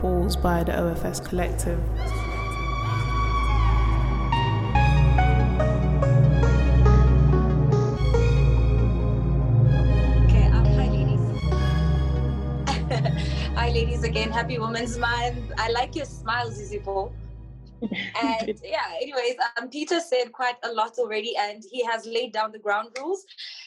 caused by the OFS collective. Ladies, again, happy Women's Month. I like your smile, Zizibo. And yeah, anyways, Peter said quite a lot already, and he has laid down the ground rules.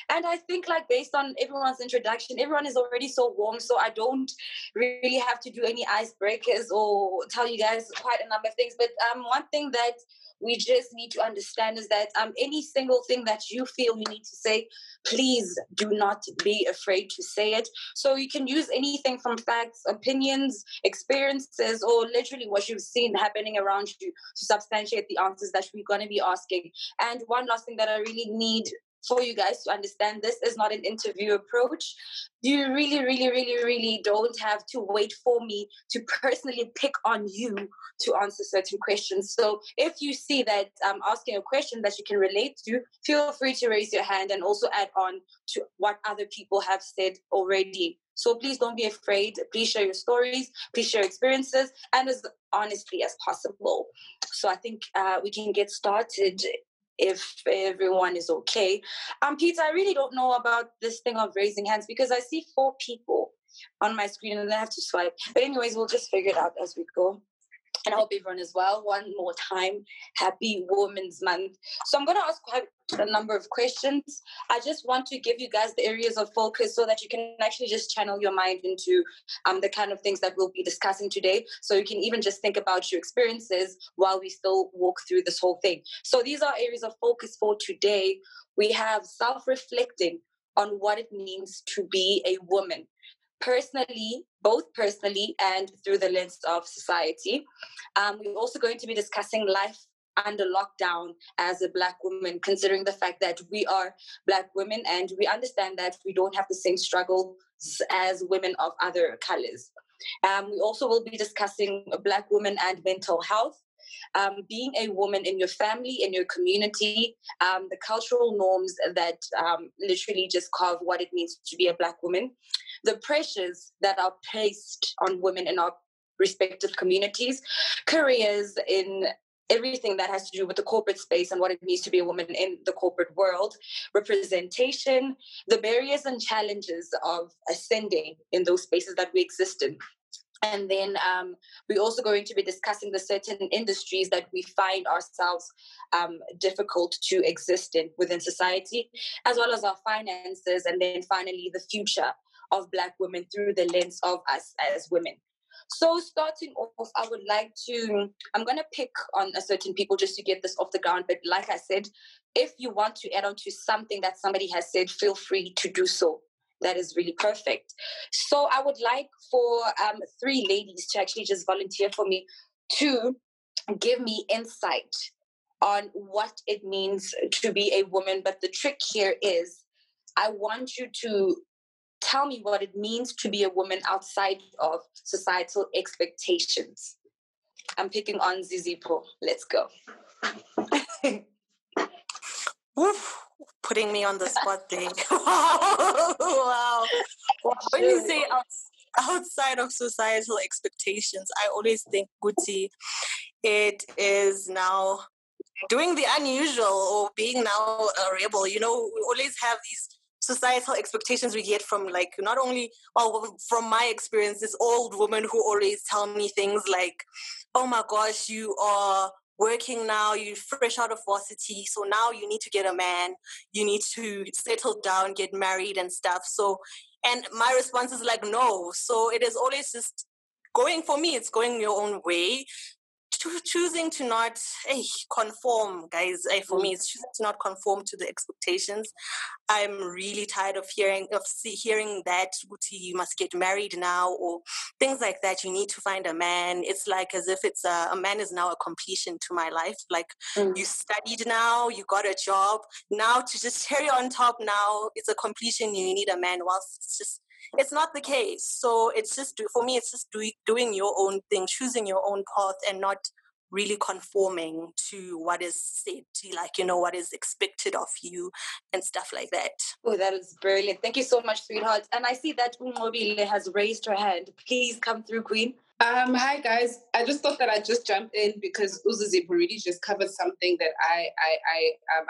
And I think, like, based on everyone's introduction, everyone is already so warm, so I don't really have to do any icebreakers or tell you guys quite a number of things. But one thing that we just need to understand is that any single thing that you feel you need to say, please do not be afraid to say it. So you can use anything from facts, opinions, experiences, or literally what you've seen happening around you to substantiate the answers that we're going to be asking. And one last thing that I really need for you guys to understand, this is not an interview approach. You really don't have to wait for me to personally pick on you to answer certain questions. So if you see that I'm asking a question that you can relate to, feel free to raise your hand and also add on to what other people have said already. So please don't be afraid. Please share your stories. Please share experiences, and as honestly as possible. So I think we can get started. If everyone is okay. Peter, I really don't know about this thing of raising hands because I see 4 people on my screen and I have to swipe. But anyways, we'll just figure it out as we go. And I hope everyone is well. One more time, happy Women's Month. So I'm going to ask quite a number of questions. I just want to give you guys the areas of focus so that you can actually just channel your mind into the kind of things that we'll be discussing today. So you can even just think about your experiences while we still walk through this whole thing. So these are areas of focus for today. We have self-reflecting on what it means to be a woman. Personally, both personally and through the lens of society. We're also going to be discussing life under lockdown as a Black woman, considering the fact that we are Black women and we understand that we don't have the same struggles as women of other colors. We also will be discussing Black women and mental health, being a woman in your family, in your community, the cultural norms that literally just carve what it means to be a Black woman. The pressures that are placed on women in our respective communities, careers, in everything that has to do with the corporate space and what it means to be a woman in the corporate world, representation, the barriers and challenges of ascending in those spaces that we exist in. And then we're also going to be discussing the certain industries that we find ourselves difficult to exist in within society, as well as our finances, and then finally the future of Black women through the lens of us as women. So starting off, I would like to, I'm going to pick on a certain people just to get this off the ground. But like I said, if you want to add on to something that somebody has said, feel free to do so. That is really perfect. So I would like for 3 ladies to actually just volunteer for me to give me insight on what it means to be a woman. But the trick here is I want you to tell me what it means to be a woman outside of societal expectations. I'm picking on Zizipo. Let's go. Oof. Putting me on the spot thing. Wow. When you say outside of societal expectations, I always think, Guti, it is now doing the unusual or being now a rebel. You know, we always have these societal expectations we get from, like, not only, well, from my experience, this old woman who always tell me things like, oh my gosh, you are working now, you're fresh out of varsity, so now you need to get a man, you need to settle down, get married and stuff. So, and my response is like, no. So it is always just going, for me, it's going your own way, choosing to not conform, guys. For me, it's choosing to not conform to the expectations. I'm really tired of hearing that, Guti, you must get married now, or things like that. You need to find a man. It's like as if it's a man is now a completion to my life. Like, you studied now, you got a job. Now to just carry on top now, it's a completion. You need a man. Whilst it's just, it's not the case. So it's just, for me, it's just doing your own thing, choosing your own path and not really conforming to what is said, like, you know, what is expected of you and stuff like that. Oh, that is brilliant. Thank you so much, sweetheart. And I see that Umobile has raised her hand. Please come through, Queen. Hi, guys. I just thought that I'd just jump in because Uzuzip really just covered something that I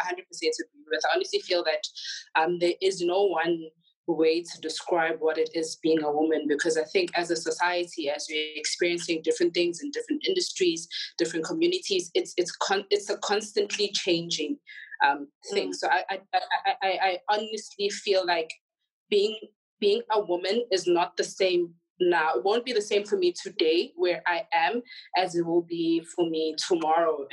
100% agree with. I honestly feel that there is no one way to describe what it is being a woman, because I think as a society, as we're experiencing different things in different industries, different communities, it's a constantly changing thing. So I honestly feel like being a woman is not the same now. It won't be the same for me today where I am as it will be for me tomorrow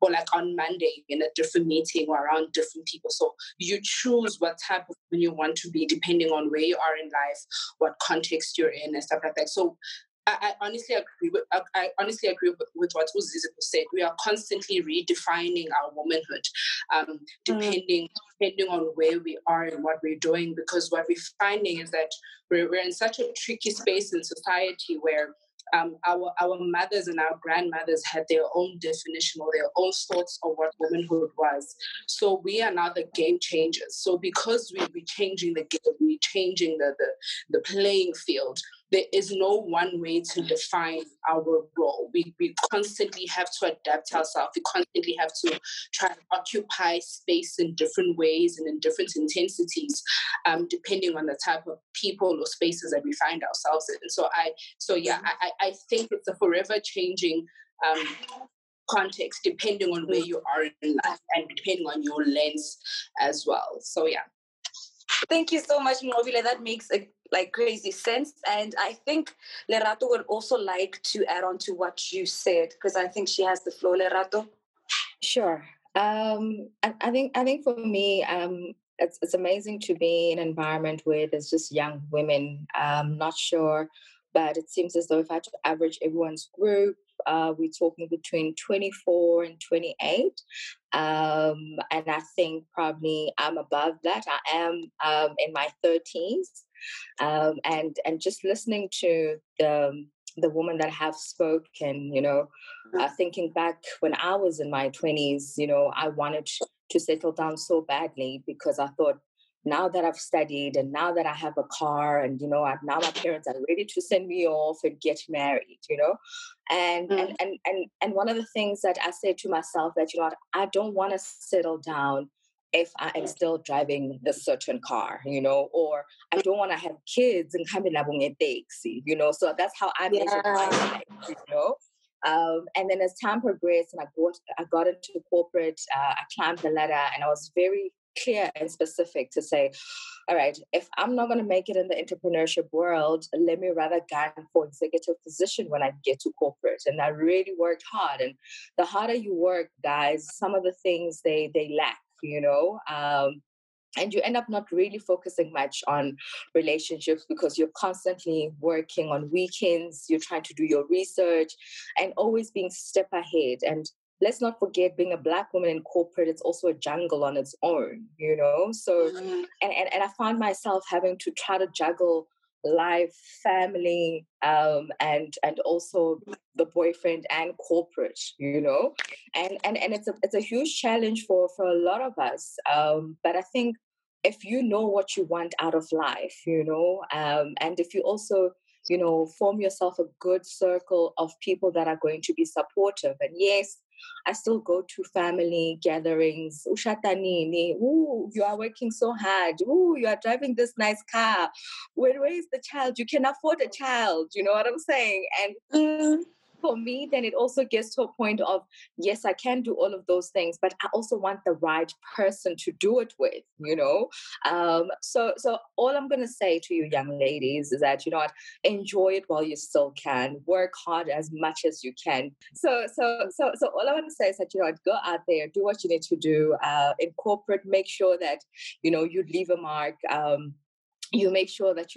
or like on Monday in a different meeting or around different people. So you choose what type of woman you want to be depending on where you are in life, what context you're in and stuff like that. So I honestly agree with what Uzizipo said. We are constantly redefining our womanhood, depending on where we are and what we're doing. Because what we're finding is that we're in such a tricky space in society where our mothers and our grandmothers had their own definition or their own thoughts of what womanhood was. So we are now the game changers. So because we're changing the game, we're changing the playing field. There is no one way to define our role. We constantly have to adapt ourselves. We constantly have to try and occupy space in different ways and in different intensities, depending on the type of people or spaces that we find ourselves in. So I think it's a forever changing context depending on where you are in life and depending on your lens as well. So yeah. Thank you so much, Mobile. That makes a crazy sense. And I think Lerato would also like to add on to what you said, because I think she has the floor, Lerato. Sure. I think for me, it's amazing to be in an environment where there's just young women. I'm not sure, but it seems as though if I had to average everyone's group, we're talking between 24 and 28. And I think probably I'm above that. I am in my 30s. And just listening to the women that have spoken, thinking back when I was in my 20s, I wanted to settle down so badly because I thought, now that I've studied and now that I have a car and, now my parents are ready to send me off and get married, And one of the things that I said to myself that, I don't want to settle down if I am still driving this certain car, or I don't want to have kids and come in a taxi, so that's how I measure my life, And then as time progressed and I got into corporate, I climbed the ladder and I was very clear and specific to say, all right, if I'm not going to make it in the entrepreneurship world, let me rather gun for executive position when I get to corporate. And I really worked hard. And the harder you work, guys, some of the things they lack, and you end up not really focusing much on relationships because you're constantly working on weekends, you're trying to do your research and always being step ahead. And let's not forget, being a Black woman in corporate, it's also a jungle on its own, So, and I find myself having to try to juggle life, family, and also the boyfriend and corporate, And it's a huge challenge for a lot of us. But I think if you know what you want out of life, and if you also form yourself a good circle of people that are going to be supportive. And yes, I still go to family gatherings. Ushatanini, ooh, you are working so hard. Ooh, you are driving this nice car. Where is the child? You can afford a child. You know what I'm saying? And for me, then it also gets to a point of, yes, I can do all of those things, but I also want the right person to do it with, So all I'm going to say to you young ladies is that, enjoy it while you still can, work hard as much as you can. So all I want to say is that, go out there, do what you need to do, in corporate, make sure that, you leave a mark, you make sure that,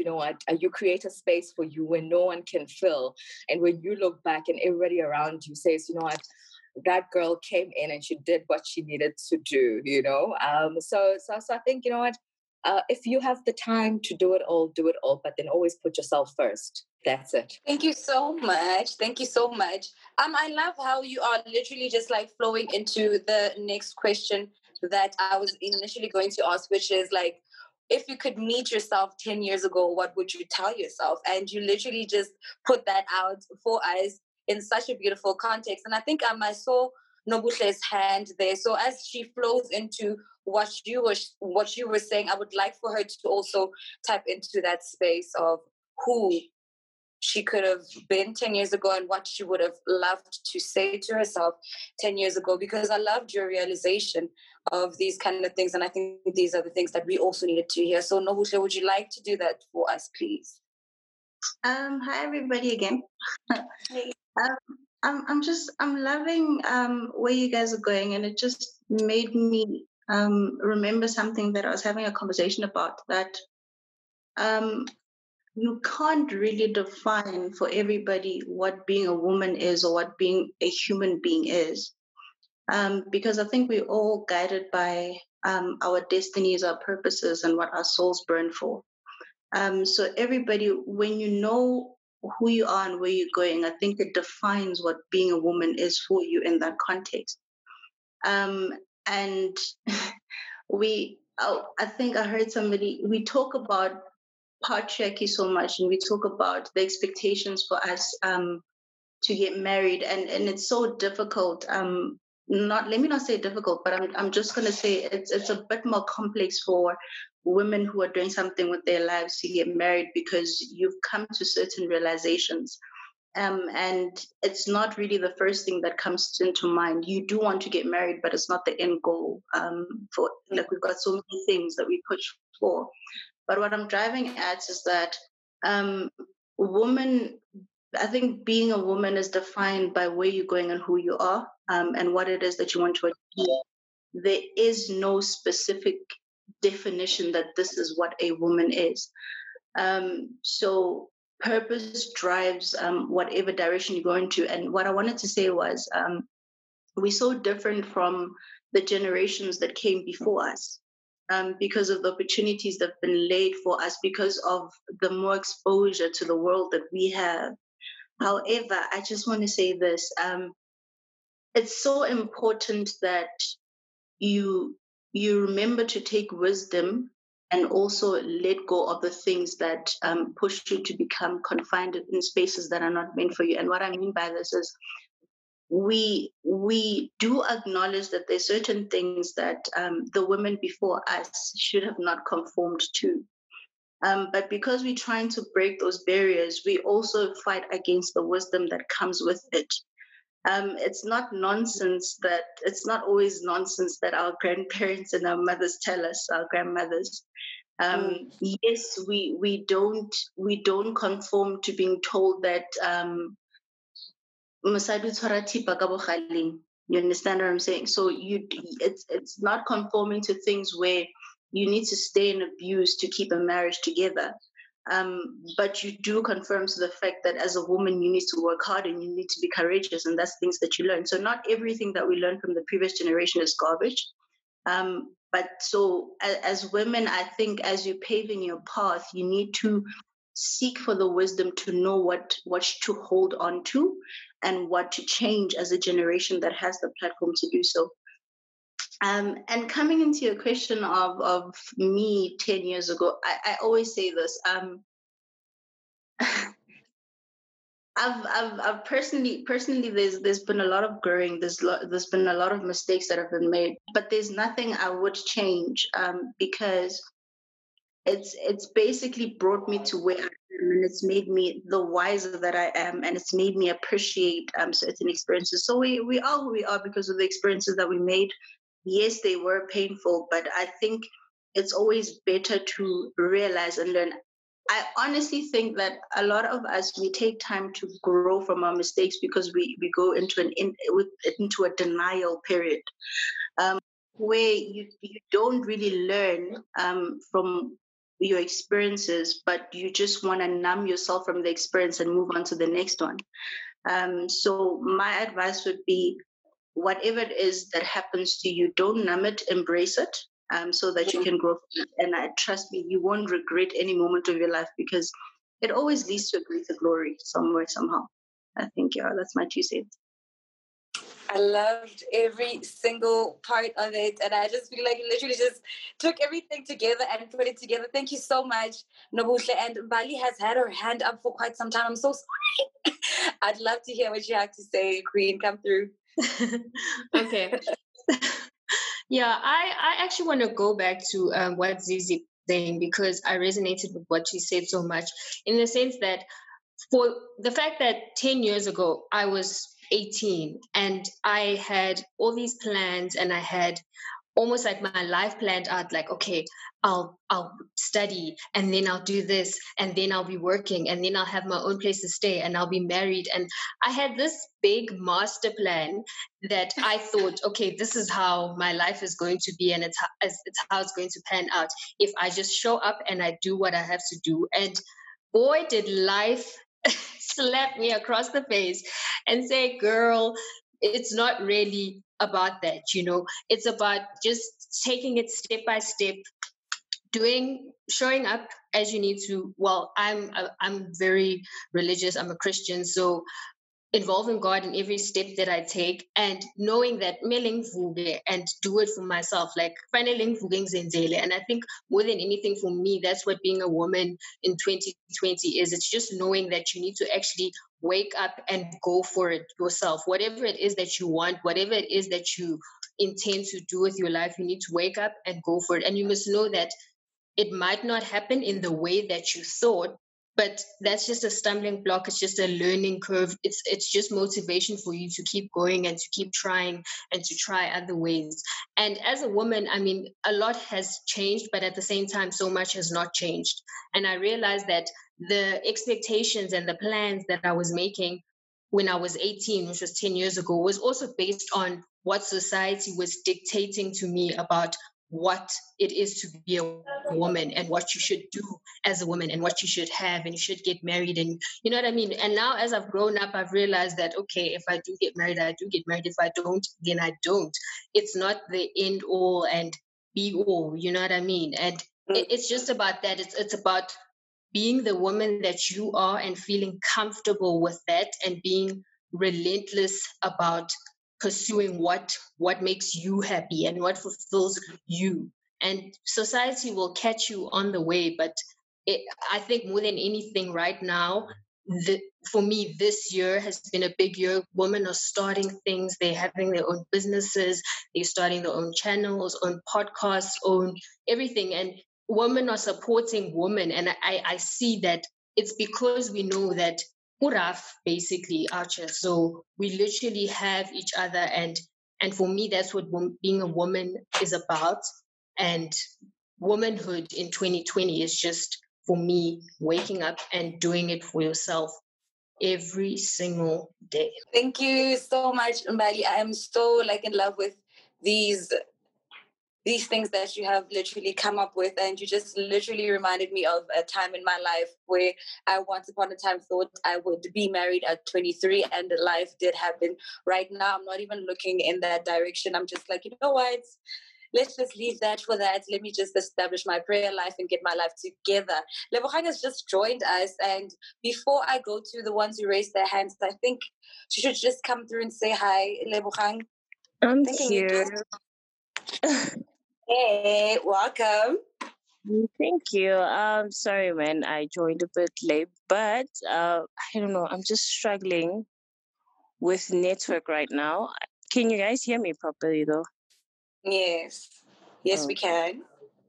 you create a space for you where no one can fill. And when you look back and everybody around you says, that girl came in and she did what she needed to do, So I think, if you have the time to do it all, but then always put yourself first. That's it. Thank you so much. Thank you so much. I love how you are literally just flowing into the next question that I was initially going to ask, which is if you could meet yourself 10 years ago, what would you tell yourself? And you literally just put that out for us in such a beautiful context. And I think I saw Nobutle's hand there. So as she flows into what you were saying, I would like for her to also tap into that space of who she could have been 10 years ago and what she would have loved to say to herself 10 years ago, because I loved your realization of these kind of things. And I think these are the things that we also needed to hear. So Nobuhle, would you like to do that for us, please? Hi, everybody again. I'm loving where you guys are going. And it just made me remember something that I was having a conversation about, that you can't really define for everybody what being a woman is or what being a human being is, because I think we're all guided by our destinies, our purposes, and what our souls burn for. So everybody, when you know who you are and where you're going, I think it defines what being a woman is for you in that context. And I think I heard somebody, we talk about patriarchy so much, and we talk about the expectations for us to get married, and it's so difficult. I'm just going to say it's a bit more complex for women who are doing something with their lives to get married, because you've come to certain realizations, and it's not really the first thing that comes into mind. You do want to get married, but it's not the end goal. For like, we've got so many things that we push for. But what I'm driving at is that woman, I think being a woman is defined by where you're going and who you are, and what it is that you want to achieve. There is no specific definition that this is what a woman is. So purpose drives whatever direction you go into. And what I wanted to say was we're so different from the generations that came before us. Because of the opportunities that have been laid for us, because of the more exposure to the world that we have. However, I just want to say this. It's so important that you remember to take wisdom and also let go of the things that push you to become confined in spaces that are not meant for you. And what I mean by this is we do acknowledge that there's certain things that the women before us should have not conformed to. But because we're trying to break those barriers, we also fight against the wisdom that comes with it. It's not always nonsense that our grandparents and our mothers tell us, our grandmothers. Yes, we don't conform to being told that you understand what I'm saying? So it's not conforming to things where you need to stay in abuse to keep a marriage together. But you do conform to the fact that as a woman, you need to work hard and you need to be courageous, and that's things that you learn. So not everything that we learn from the previous generation is garbage. But so as women, I think as you're paving your path, you need to seek for the wisdom to know what to hold on to and what to change as a generation that has the platform to do so. And coming into your question of me 10 years ago, I always say this. I've personally, there's been a lot of growing. There's been a lot of mistakes that have been made, but there's nothing I would change because it's basically brought me to where I am, and it's made me the wiser that I am, and it's made me appreciate certain experiences. So we are who we are because of the experiences that we made. Yes, they were painful, but I think it's always better to realize and learn. I honestly think that a lot of us, we take time to grow from our mistakes because we go into a denial period. Where you don't really learn from your experiences, but you just want to numb yourself from the experience and move on to the next one. So my advice would be, whatever it is that happens to you, don't numb it, embrace it, so that you can grow from it. And trust me, you won't regret any moment of your life, because it always leads to a greater glory somewhere, somehow. I think, yeah, that's my 2 cents. I loved every single part of it. And I just feel like you literally just took everything together and put it together. Thank you so much, Nobuhle. And Bali has had her hand up for quite some time. I'm so sorry. I'd love to hear what you have to say, Queen. Come through. Okay. Yeah, I actually want to go back to what Zizi saying, because I resonated with what she said so much, in the sense that for the fact that 10 years ago, I was 18 and I had all these plans, and I had almost like my life planned out, like, okay, I'll study, and then I'll do this, and then I'll be working, and then I'll have my own place to stay, and I'll be married. And I had this big master plan that I thought, okay, this is how my life is going to be, and it's how it's going to pan out if I just show up and I do what I have to do. And boy, did life slap me across the face and say, girl, it's not really about that, you know. It's about just taking it step by step, showing up as you need to. Well, I'm very religious. I'm a Christian, so involving God in every step that I take, and knowing that and do it for myself. Like, and I think more than anything for me, that's what being a woman in 2020 is. It's just knowing that you need to actually wake up and go for it yourself. Whatever it is that you want, whatever it is that you intend to do with your life, you need to wake up and go for it. And you must know that it might not happen in the way that you thought, but that's just a stumbling block. It's just a learning curve. It's just motivation for you to keep going and to keep trying and to try other ways. And as a woman, I mean, a lot has changed, but at the same time, so much has not changed. And I realized that the expectations and the plans that I was making when I was 18, which was 10 years ago, was also based on what society was dictating to me about what it is to be a woman, and what you should do as a woman, and what you should have, and you should get married, and you know what I mean? And now as I've grown up, I've realized that, okay, if I do get married, I do get married. If I don't, then I don't. It's not the end all and be all, you know what I mean? And it's just about that. It's about being the woman that you are and feeling comfortable with that, and being relentless about pursuing what makes you happy and what fulfills you. And society will catch you on the way, but I think more than anything right now, for me, this year has been a big year. Women are starting things. They're having their own businesses. They're starting their own channels, own podcasts, own everything. And women are supporting women. And I see that it's because we know that basically, Archer. So we literally have each other, and for me, that's what being a woman is about. And womanhood in 2020 is just, for me, waking up and doing it for yourself every single day. Thank you so much, Mbali. I am so in love with these things that you have literally come up with. And you just literally reminded me of a time in my life where I once upon a time thought I would be married at 23, and life did happen. Right now, I'm not even looking in that direction. I'm just like, you know what? Let's just leave that for that. Let me just establish my prayer life and get my life together. Lebogang has just joined us. And before I go to the ones who raised their hands, I think she should just come through and say hi. Lebogang. I'm here. Hey, welcome. Thank you. I'm sorry, man. I joined a bit late, but I don't know. I'm just struggling with network right now. Can you guys hear me properly, though? Yes. Yes, we can.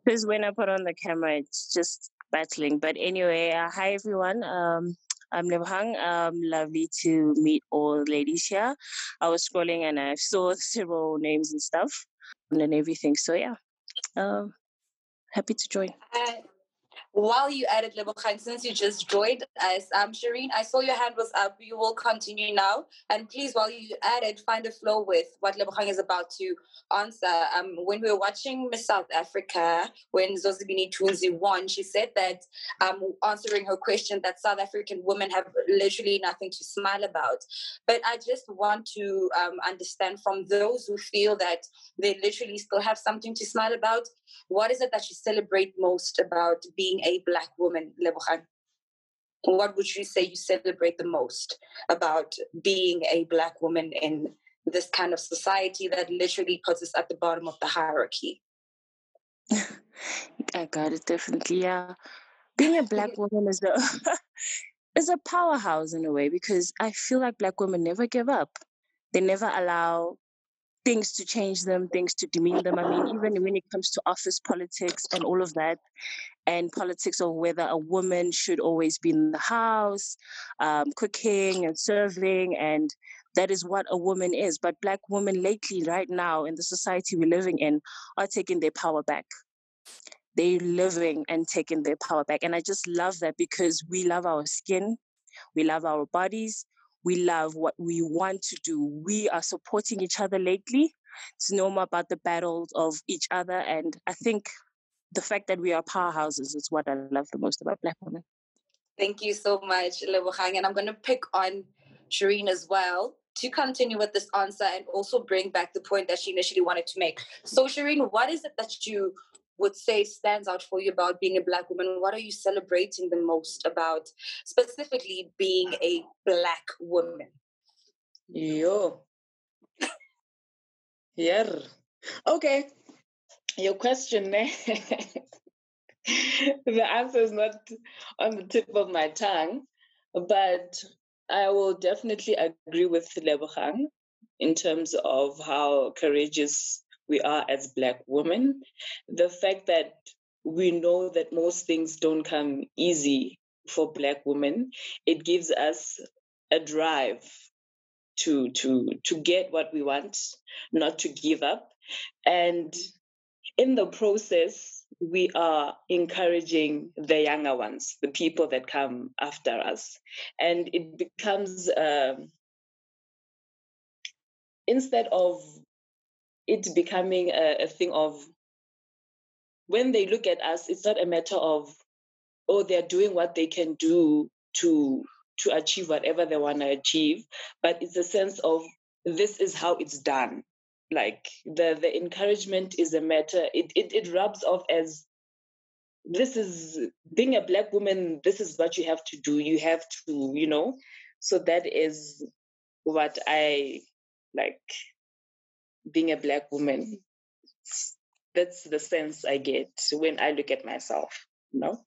Because when I put on the camera, it's just battling. But anyway, hi, everyone. I'm Lebogang. Lovely to meet all ladies here. I was scrolling and I saw several names and stuff and everything. So, yeah. Happy to join. While you added, Lebogang, since you just joined us, Shireen, I saw your hand was up. You will continue now. And please, while you added, find a flow with what Lebogang is about to answer. When we were watching Miss South Africa, when Zozibini Tunzi won, she said that, answering her question, that South African women have literally nothing to smile about. But I just want to understand from those who feel that they literally still have something to smile about, what is it that you celebrate most about being a Black woman, Lebogang? What would you say you celebrate the most about being a Black woman in this kind of society that literally puts us at the bottom of the hierarchy. I got it, definitely. Yeah. Being a Black woman is a powerhouse in a way, because I feel like Black women never give up. They never allow things to change them, things to demean them. I mean, even when it comes to office politics and all of that, and politics of whether a woman should always be in the house, cooking and serving, and that is what a woman is. But Black women lately, right now, in the society we're living in, are taking their power back. They're living and taking their power back. And I just love that, because we love our skin. We love our bodies. We love what we want to do. We are supporting each other lately to know more about the battles of each other. And I think the fact that we are powerhouses is what I love the most about Black women. Thank you so much, Lebogang. And I'm going to pick on Shireen as well, to continue with this answer and also bring back the point that she initially wanted to make. So Shireen, what is it that you would say stands out for you about being a Black woman? What are you celebrating the most about specifically being a Black woman? Yo. Yeah. Okay. Your question, eh? The answer is not on the tip of my tongue, but I will definitely agree with Lebogang in terms of how courageous we are as Black women. The fact that we know that most things don't come easy for Black women, it gives us a drive to get what we want, not to give up. And in the process, we are encouraging the younger ones, the people that come after us. And it becomes, instead of it becoming a thing of, when they look at us, it's not a matter of, oh, they're doing what they can do to achieve whatever they want to achieve, but it's a sense of, this is how it's done. Like the encouragement is a matter, it rubs off as, this is being a Black woman, this is what you have to do. You have to, you know. So that is what I like, being a Black woman. That's the sense I get when I look at myself, you know.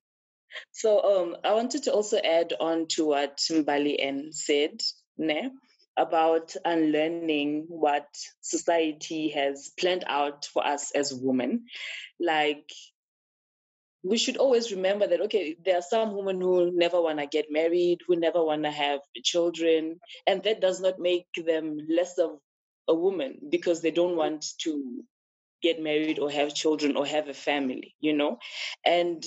So I wanted to also add on to what Mbali said, ne? About unlearning what society has planned out for us as women. Like, we should always remember that, okay, there are some women who never want to get married, who never want to have children, and that does not make them less of a woman because they don't want to get married or have children or have a family, you know? And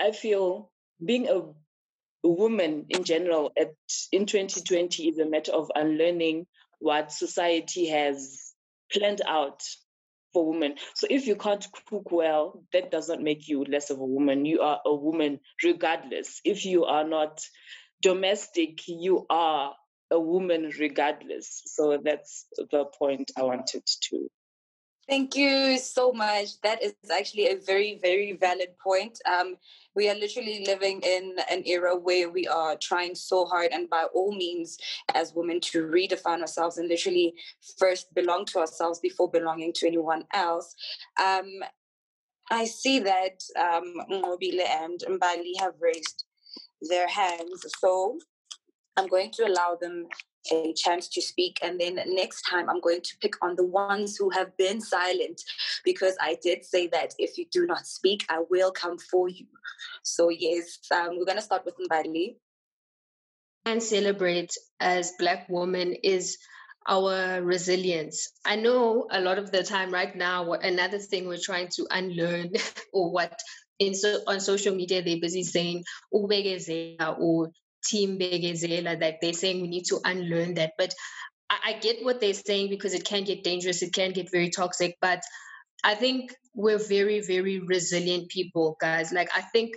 I feel being a women in general in 2020 is a matter of unlearning what society has planned out for women. So if you can't cook well, that does not make you less of a woman. You are a woman regardless. If you are not domestic, you are a woman regardless. So that's the point I wanted to. Thank you so much. That is actually a very, very valid point. We are literally living in an era where we are trying so hard, and by all means, as women, to redefine ourselves and literally first belong to ourselves before belonging to anyone else. I see that Ngobile and Mbali have raised their hands, so I'm going to allow them a chance to speak, and then next time I'm going to pick on the ones who have been silent, because I did say that if you do not speak, I will come for you. So yes, we're going to start with Mbali. And celebrate as Black women is our resilience. I know a lot of the time right now, another thing we're trying to unlearn, or what on social media they're busy saying, or team begezela, like they're saying we need to unlearn that. But I get what they're saying, because it can get dangerous, it can get very toxic. But I think we're very, very resilient people, guys. Like, I think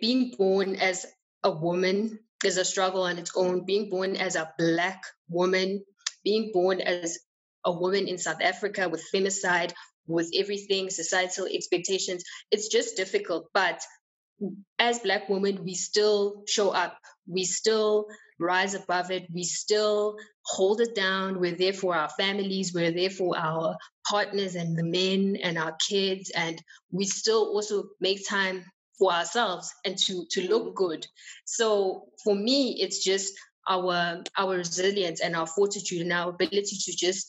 being born as a woman is a struggle on its own. Being born as a Black woman, being born as a woman in South Africa with femicide, with everything, societal expectations, it's just difficult. But as Black women, we still show up. We still rise above it. We still hold it down. We're there for our families. We're there for our partners and the men and our kids. And we still also make time for ourselves and to look good. So for me, it's just our resilience and our fortitude and our ability to just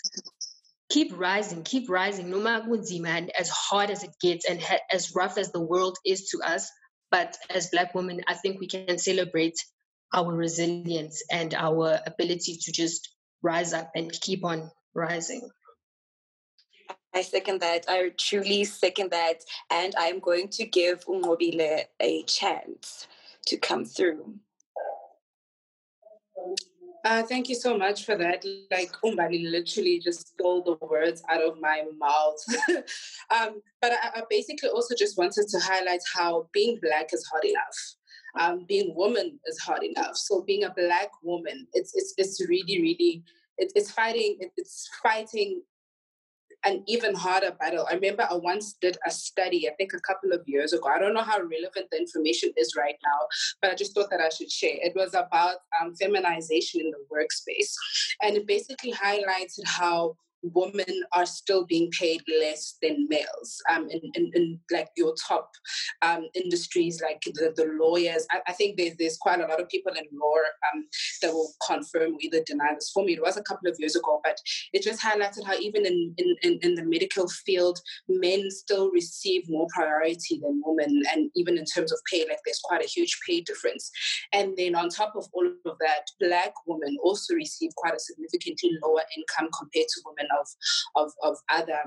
keep rising, no matter and as hard as it gets and as rough as the world is to us. But as Black women, I think we can celebrate our resilience and our ability to just rise up and keep on rising. I second that. I truly second that. And I'm going to give Umobile a chance to come through. Thank you so much for that. Like, Umbali literally just stole the words out of my mouth. But I basically also just wanted to highlight how being Black is hard enough. Being woman is hard enough. So being a Black woman, it's really, really, it's fighting an even harder battle. I remember I once did a study, I think a couple of years ago. I don't know how relevant the information is right now, but I just thought that I should share. It was about feminization in the workspace. And it basically highlighted how women are still being paid less than males in like your top industries, like the lawyers. I think there's quite a lot of people in law that will confirm or either deny this for me. It was a couple of years ago, but it just highlighted how even in the medical field, men still receive more priority than women, and even in terms of pay, like there's quite a huge pay difference. And then on top of all of that, Black women also receive quite a significantly lower income compared to women of other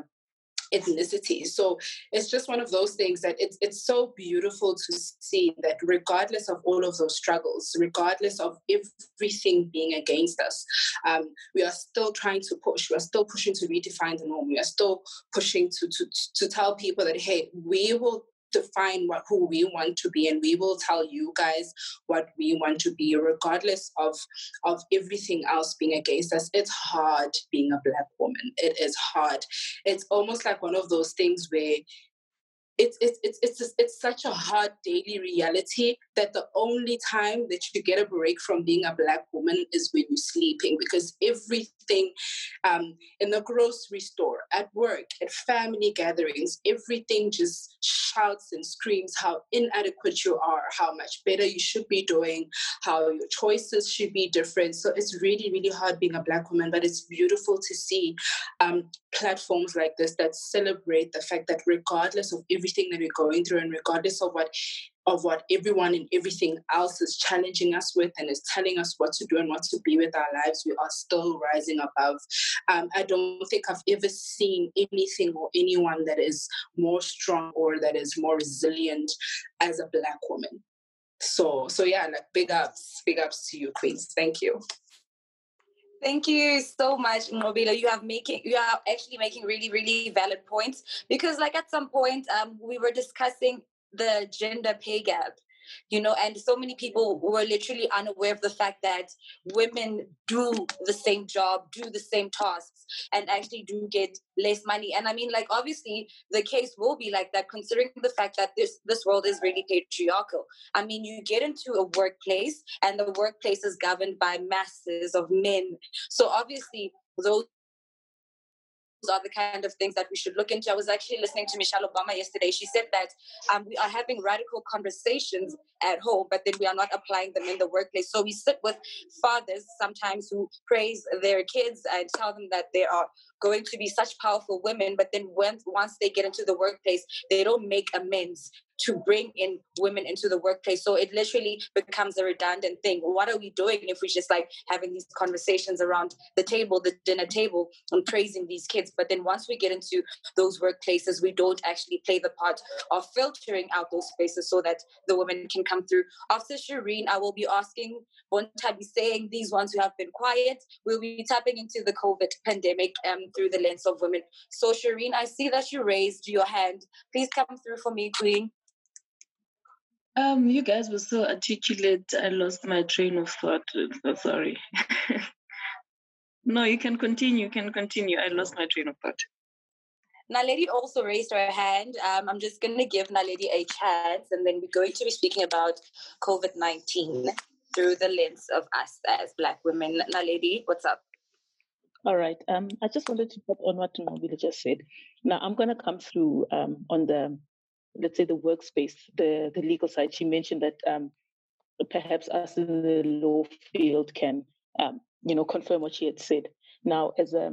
ethnicity. So it's just one of those things that it's so beautiful to see that regardless of all of those struggles, regardless of everything being against us, we are still trying to push. We are still pushing to redefine the norm. We are still pushing to tell people that, hey, we will define who we want to be, and we will tell you guys what we want to be, regardless of everything else being against us. It's hard being a Black woman. It is hard. It's almost like one of those things where it's such a hard daily reality that the only time that you get a break from being a Black woman is when you're sleeping, because everything in the grocery store, at work, at family gatherings, everything just shouts and screams how inadequate you are, how much better you should be doing, how your choices should be different. So it's really, really hard being a Black woman, but it's beautiful to see platforms like this that celebrate the fact that regardless of everything that we're going through, and regardless of what everyone and everything else is challenging us with and is telling us what to do and what to be with our lives, we are still rising above. I don't think I've ever seen anything or anyone that is more strong or that is more resilient as a Black woman. So yeah, like big ups to you, Queens. Thank you. Thank you so much, Ngobilo. You are actually making really, really valid points, because like at some point we were discussing the gender pay gap, and so many people were literally unaware of the fact that women do the same job, do the same tasks, and actually do get less money. And I mean, like, obviously the case will be like that, considering the fact that this world is really patriarchal. I mean, you get into a workplace and the workplace is governed by masses of men. So obviously those are the kind of things that we should look into. I was actually listening to Michelle Obama yesterday. She said that we are having radical conversations at home, but then we are not applying them in the workplace. So we sit with fathers sometimes who praise their kids and tell them that they are going to be such powerful women, but then once they get into the workplace, they don't make amends to bring in women into the workplace. So it literally becomes a redundant thing. What are we doing if we're just like having these conversations around the table, the dinner table, and praising these kids? But then once we get into those workplaces, we don't actually play the part of filtering out those spaces so that the women can come through. After Shireen, I will be asking Bonta, be saying these ones who have been quiet. We'll be tapping into the COVID pandemic through the lens of women. So Shireen, I see that you raised your hand. Please come through for me, Queen. You guys were so articulate. I lost my train of thought. So sorry. No, you can continue. I lost my train of thought. Naledi also raised her hand. I'm just going to give Naledi a chance, and then we're going to be speaking about COVID-19. through the lens of us as Black women. Naledi, what's up? All right. I just wanted to put on what Mobile just said. Now, I'm going to come through on the, let's say, the workspace, the legal side. She mentioned that perhaps us in the law field can, confirm what she had said. Now, as a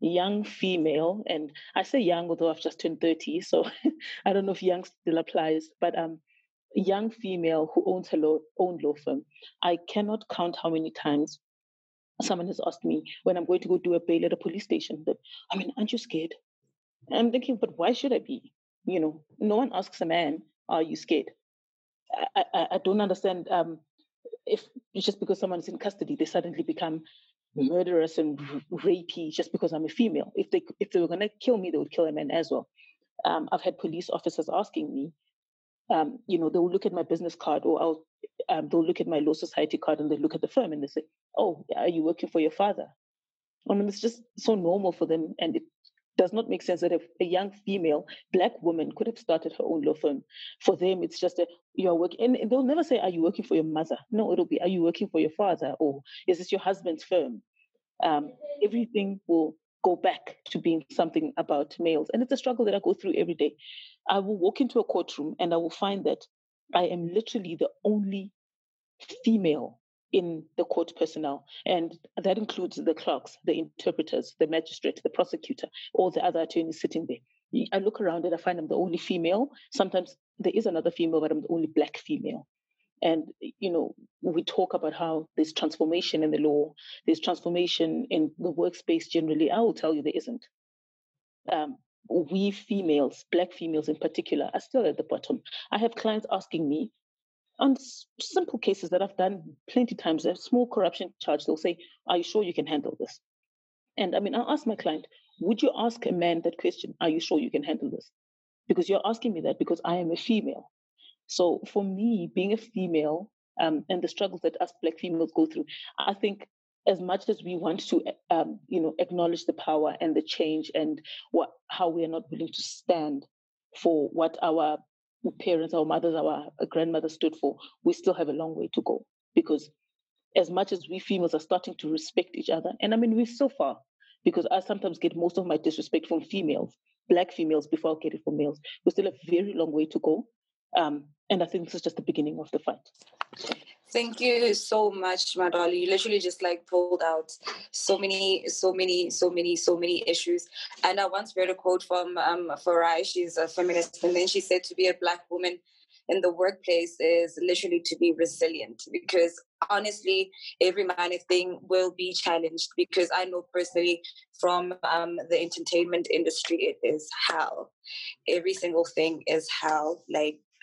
young female, and I say young, although I've just turned 30, so I don't know if young still applies, but a young female who owns her own law firm, I cannot count how many times someone has asked me when I'm going to go do a bail at a police station, that, I mean, aren't you scared? And I'm thinking, but why should I be? You know, no one asks a man, are you scared? I don't understand if it's just because someone is in custody, they suddenly become murderous and rapey just because I'm a female. If they were going to kill me, they would kill a man as well. I've had police officers asking me, they'll look at my business card, or they'll look at my law society card, and they look at the firm and they say, oh, are you working for your father? I mean, it's just so normal for them. And it does not make sense that if a young female Black woman could have started her own law firm, for them, it's just you're working. And they'll never say, are you working for your mother? No, it'll be, are you working for your father? Or is this your husband's firm? Everything will go back to being something about males. And it's a struggle that I go through every day. I will walk into a courtroom and I will find that I am literally the only female in the court personnel. And that includes the clerks, the interpreters, the magistrate, the prosecutor, all the other attorneys sitting there. I look around and I find I'm the only female. Sometimes there is another female, but I'm the only Black female. And, we talk about how there's transformation in the law, there's transformation in the workspace generally. I will tell you there isn't. We females, Black females in particular, are still at the bottom. I have clients asking me on simple cases that I've done plenty of times, a small corruption charge. They'll say, are you sure you can handle this? And I mean, I'll ask my client, would you ask a man that question, are you sure you can handle this? Because you're asking me that because I am a female. So for me, being a female and the struggles that us Black females go through, I think as much as we want to, acknowledge the power and the change and how we are not willing to stand for what our parents, our mothers, our grandmothers stood for, we still have a long way to go. Because as much as we females are starting to respect each other, and I mean, we're so far, because I sometimes get most of my disrespect from females, Black females, before I get it from males, we still have a very long way to go. And I think this is just the beginning of the fight. Thank you so much, Madali. You literally just pulled out so many issues. And I once read a quote from Farai. She's a feminist. And then she said to be a Black woman in the workplace is literally to be resilient, because honestly, every minor thing will be challenged, because I know personally from the entertainment industry, it is hell. Every single thing is hell.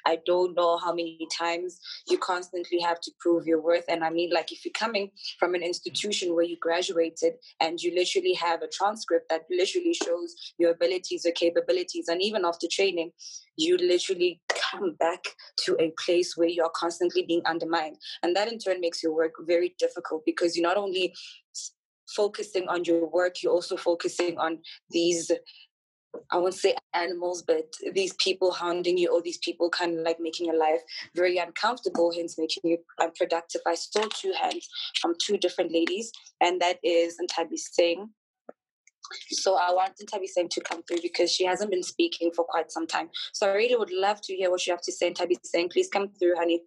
I don't know how many times you constantly have to prove your worth. And I mean, if you're coming from an institution where you graduated and you literally have a transcript that literally shows your abilities, your capabilities, and even after training, you literally come back to a place where you're constantly being undermined. And that in turn makes your work very difficult, because you're not only focusing on your work, you're also focusing on these, I won't say animals, but these people hounding you, or these people kind of making your life very uncomfortable, hence making you unproductive. I saw two hands from two different ladies, and that is Ntabi Singh. So I want Ntabi Singh to come through, because she hasn't been speaking for quite some time. So I really would love to hear what you have to say, Ntabi Singh. Please come through, honey.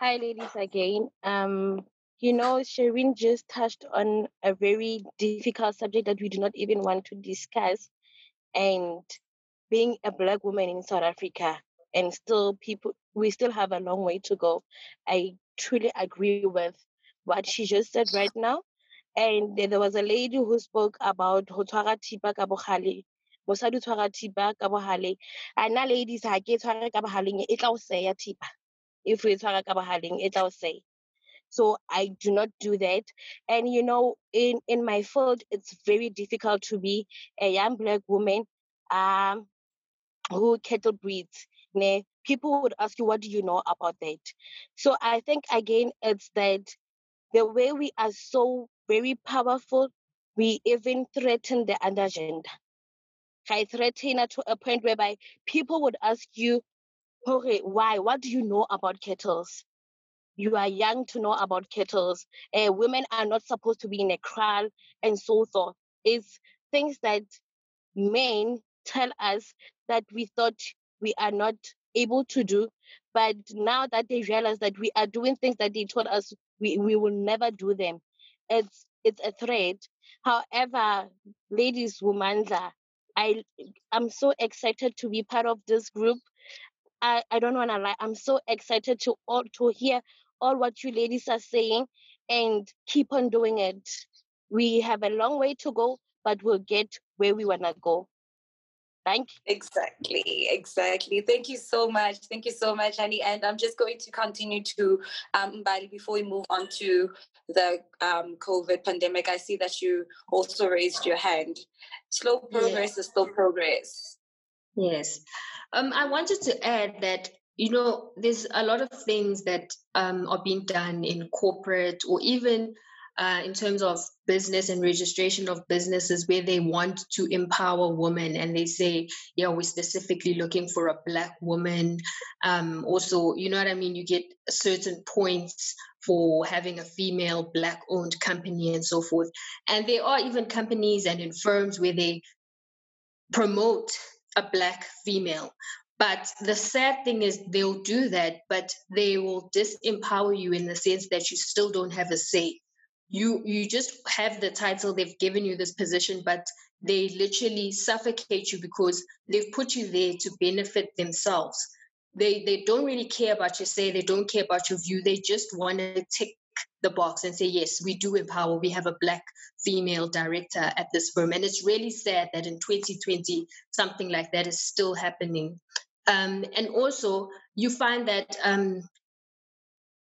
Hi, ladies, again. Shireen just touched on a very difficult subject that we do not even want to discuss. And being a Black woman in South Africa, and we still have a long way to go. I truly agree with what she just said right now. And there was a lady who spoke about ho tshwara thipa ka bogale, mosadi o tshwara thipa ka bogale. Ana ladies ha ke tshware ka bogaleng e tla o seya thipa. If we tshwara ka bogaleng e tla o seya. So I do not do that. And, in my field, it's very difficult to be a young Black woman who cattle breeds. People would ask you, what do you know about that? So I think, again, it's that the way we are so very powerful, we even threaten the undergender. I threaten to a point whereby people would ask you, okay, why? What do you know about cattles? You are young to know about kettles. Women are not supposed to be in a kraal and so forth. It's things that men tell us that we thought we are not able to do. But now that they realize that we are doing things that they told us we will never do them, it's a threat. However, ladies, Womandla, I'm so excited to be part of this group. I don't want to lie. I'm so excited to hear all what you ladies are saying and keep on doing it. We have a long way to go, but we'll get where we want to go. Thank you. Exactly. Thank you so much. Thank you so much, Annie. And I'm just going to continue to Mbali before we move on to the COVID pandemic. I see that you also raised your hand. Slow progress is still progress. Yes. I wanted to add that, you know, there's a lot of things that are being done in corporate or even in terms of business and registration of businesses where they want to empower women and they say, yeah, we're specifically looking for a Black woman. Also, you know what I mean? You get certain points for having a female Black-owned company and so forth. And there are even companies and in firms where they promote a Black female. But the sad thing is they'll do that, but they will disempower you in the sense that you still don't have a say. You just have the title, they've given you this position, but they literally suffocate you because they've put you there to benefit themselves. They don't really care about your say, they don't care about your view, they just want to tick the box and say, yes, we do empower, we have a Black female director at this firm. And it's really sad that in 2020, something like that is still happening. And also, you find that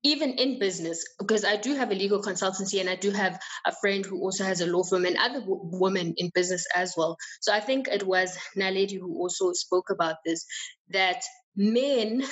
even in business, because I do have a legal consultancy and I do have a friend who also has a law firm and other women in business as well. So I think it was Naledi who also spoke about this, that men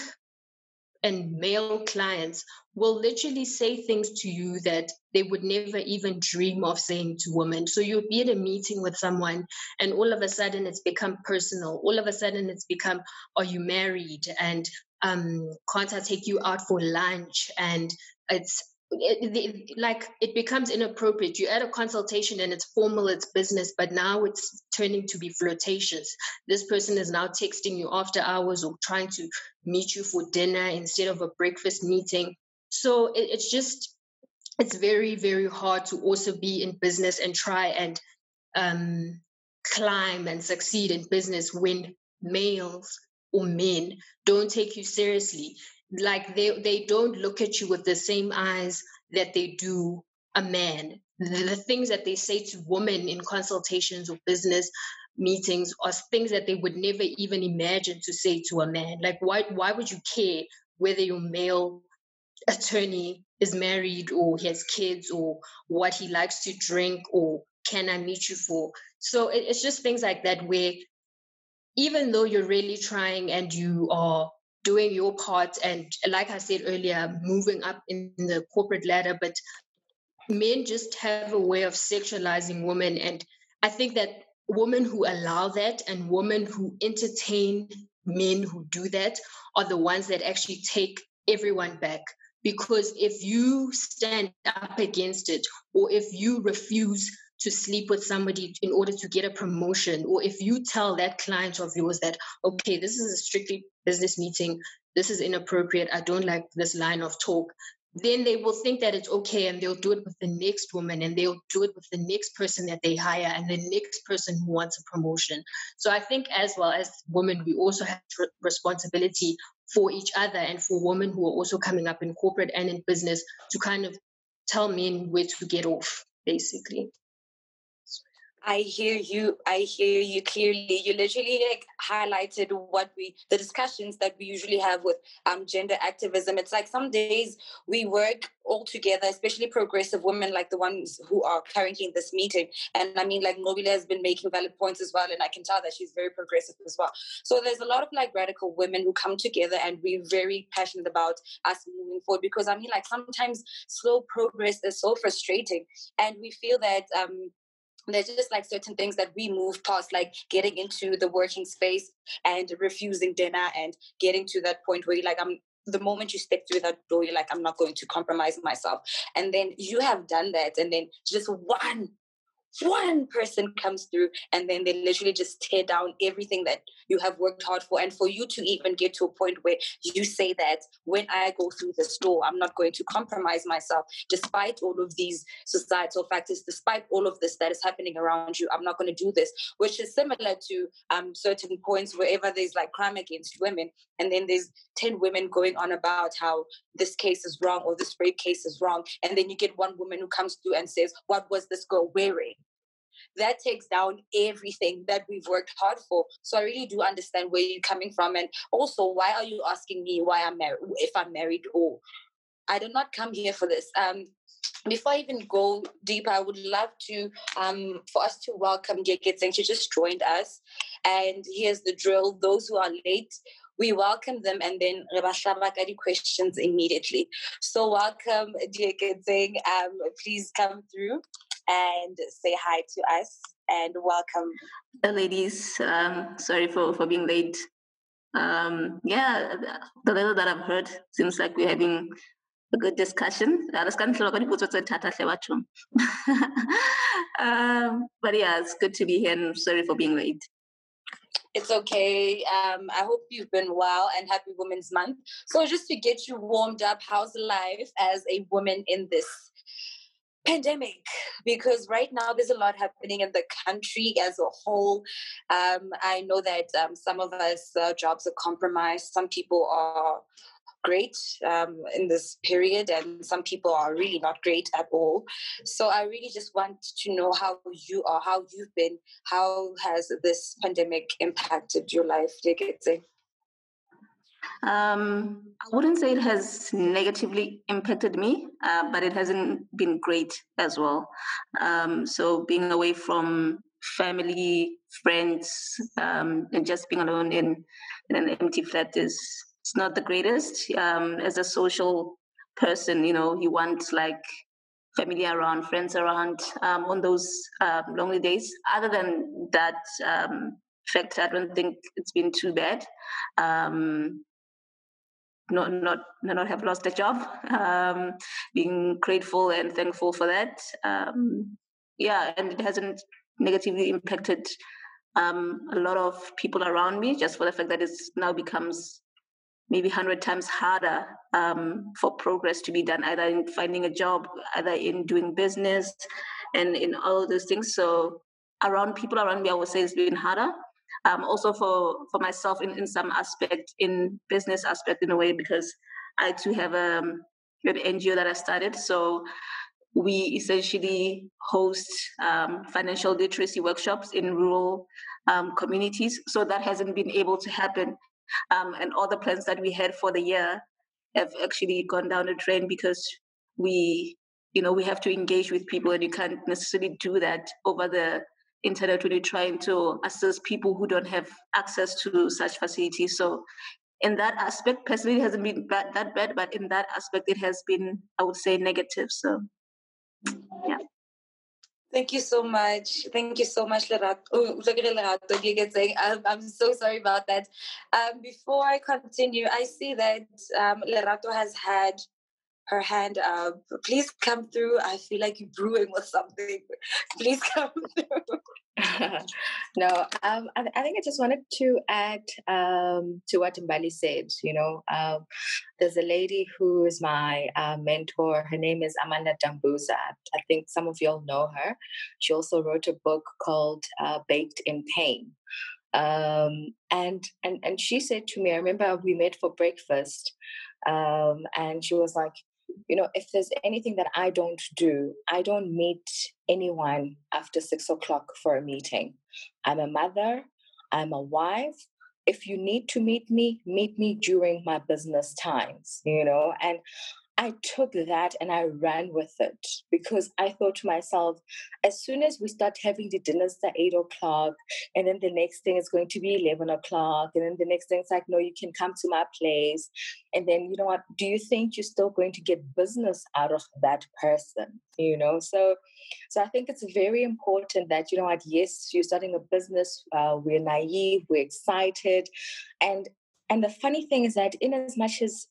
and male clients will literally say things to you that they would never even dream of saying to women. So you'll be at a meeting with someone and all of a sudden it's become personal. All of a sudden it's become, are you married? And can't I take you out for lunch? And it becomes inappropriate. You're at a consultation and it's formal, it's business, but now it's turning to be flirtatious. This person is now texting you after hours or trying to meet you for dinner instead of a breakfast meeting. So it's very, very hard to also be in business and try and climb and succeed in business when males or men don't take you seriously. Like they don't look at you with the same eyes that they do a man. The things that they say to women in consultations or business meetings are things that they would never even imagine to say to a man. Like why would you care whether your male attorney is married or he has kids or what he likes to drink or can I meet you for? So it's just things like that where even though you're really trying and you are doing your part and like I said earlier, moving up in the corporate ladder, but men just have a way of sexualizing women. And I think that women who allow that and women who entertain men who do that are the ones that actually take everyone back. Because if you stand up against it or if you refuse to sleep with somebody in order to get a promotion, or if you tell that client of yours that, okay, this is a strictly business meeting, this is inappropriate, I don't like this line of talk, then they will think that it's okay and they'll do it with the next woman and they'll do it with the next person that they hire and the next person who wants a promotion. So I think as well as women, we also have responsibility for each other and for women who are also coming up in corporate and in business to kind of tell men where to get off, basically. I hear you clearly. You literally like highlighted the discussions that we usually have with gender activism. It's like some days we work all together, especially progressive women like the ones who are currently in this meeting. And I mean, like Nobile has been making valid points as well. And I can tell that she's very progressive as well. So there's a lot of like radical women who come together and we're very passionate about us moving forward because I mean, like sometimes slow progress is so frustrating. And we feel that, there's just like certain things that we move past, like getting into the working space and refusing dinner and getting to that point where you're like, I'm the moment you step through that door, you're like, I'm not going to compromise myself. And then you have done that. And then just one person comes through, and then they literally just tear down everything that you have worked hard for. And for you to even get to a point where you say that when I go through this door, I'm not going to compromise myself, despite all of these societal factors, despite all of this that is happening around you, I'm not going to do this, which is similar to certain points wherever there's like crime against women, and then there's 10 women going on about how this case is wrong or this rape case is wrong, and then you get one woman who comes through and says, what was this girl wearing? That takes down everything that we've worked hard for. So I really do understand where you're coming from. And also, why are you asking me why I'm married, if I'm married? Or I did not come here for this. Before I even go deeper, I would love to for us to welcome Geketseng. She just joined us. And here's the drill. Those who are late, we welcome them, and then Rebashabakari questions immediately. So welcome, Geketseng. Please come through and say hi to us, and welcome. Ladies, sorry for being late. Yeah, the little that I've heard, seems like we're having a good discussion. But yeah, it's good to be here, and sorry for being late. It's okay. I hope you've been well, and happy Women's Month. So just to get you warmed up, how's life as a woman in this pandemic? Because right now there's a lot happening in the country as a whole. I know that some of us jobs are compromised. Some people are great in this period, and some people are really not great at all. So I really just want to know how you are, how you've been, how has this pandemic impacted your life, Geketseng? I wouldn't say it has negatively impacted me, but it hasn't been great as well. So being away from family, friends, and just being alone in an empty flat is it's not the greatest. As a social person, you know, you want like family around, friends around on those lonely days. Other than that fact, I don't think it's been too bad. Not have lost a job. Being grateful and thankful for that. Yeah, and it hasn't negatively impacted a lot of people around me, just for the fact that it's now becomes maybe 100 times harder for progress to be done, either in finding a job, either in doing business, and in all those things. So around people around me, I would say it's been harder. Also for myself in some aspect, in business aspect in a way, because I too have an NGO that I started. So we essentially host financial literacy workshops in rural communities. So that hasn't been able to happen. And all the plans that we had for the year have actually gone down the drain, because we have to engage with people, and you can't necessarily do that over the internet when you're trying to assist people who don't have access to such facilities. So in that aspect, personally, it hasn't been that bad, but in that aspect, it has been, I would say, negative. So, yeah. Thank you so much. Thank you so much, Lerato. I'm so sorry about that. Before I continue, I see that Lerato has had her hand up. Please come through. I feel like you're brewing with something. Please come through. No, I think I just wanted to add to what Mbali said. You know, there's a lady who is my mentor. Her name is Amanda Dambuza. I think some of you all know her. She also wrote a book called Baked in Pain. And she said to me, I remember we met for breakfast, and she was like, you know, if there's anything that I don't do, I don't meet anyone after 6:00 for a meeting. I'm a mother, I'm a wife. If you need to meet me during my business times, you know. And I took that and I ran with it, because I thought to myself, as soon as we start having the dinners at 8:00, and then the next thing is going to be 11:00, and then the next thing is like, no, you can come to my place. And then, you know what, do you think you're still going to get business out of that person? You know, so I think it's very important that, you know what, yes, you're starting a business. We're naive, we're excited. And the funny thing is that in as much as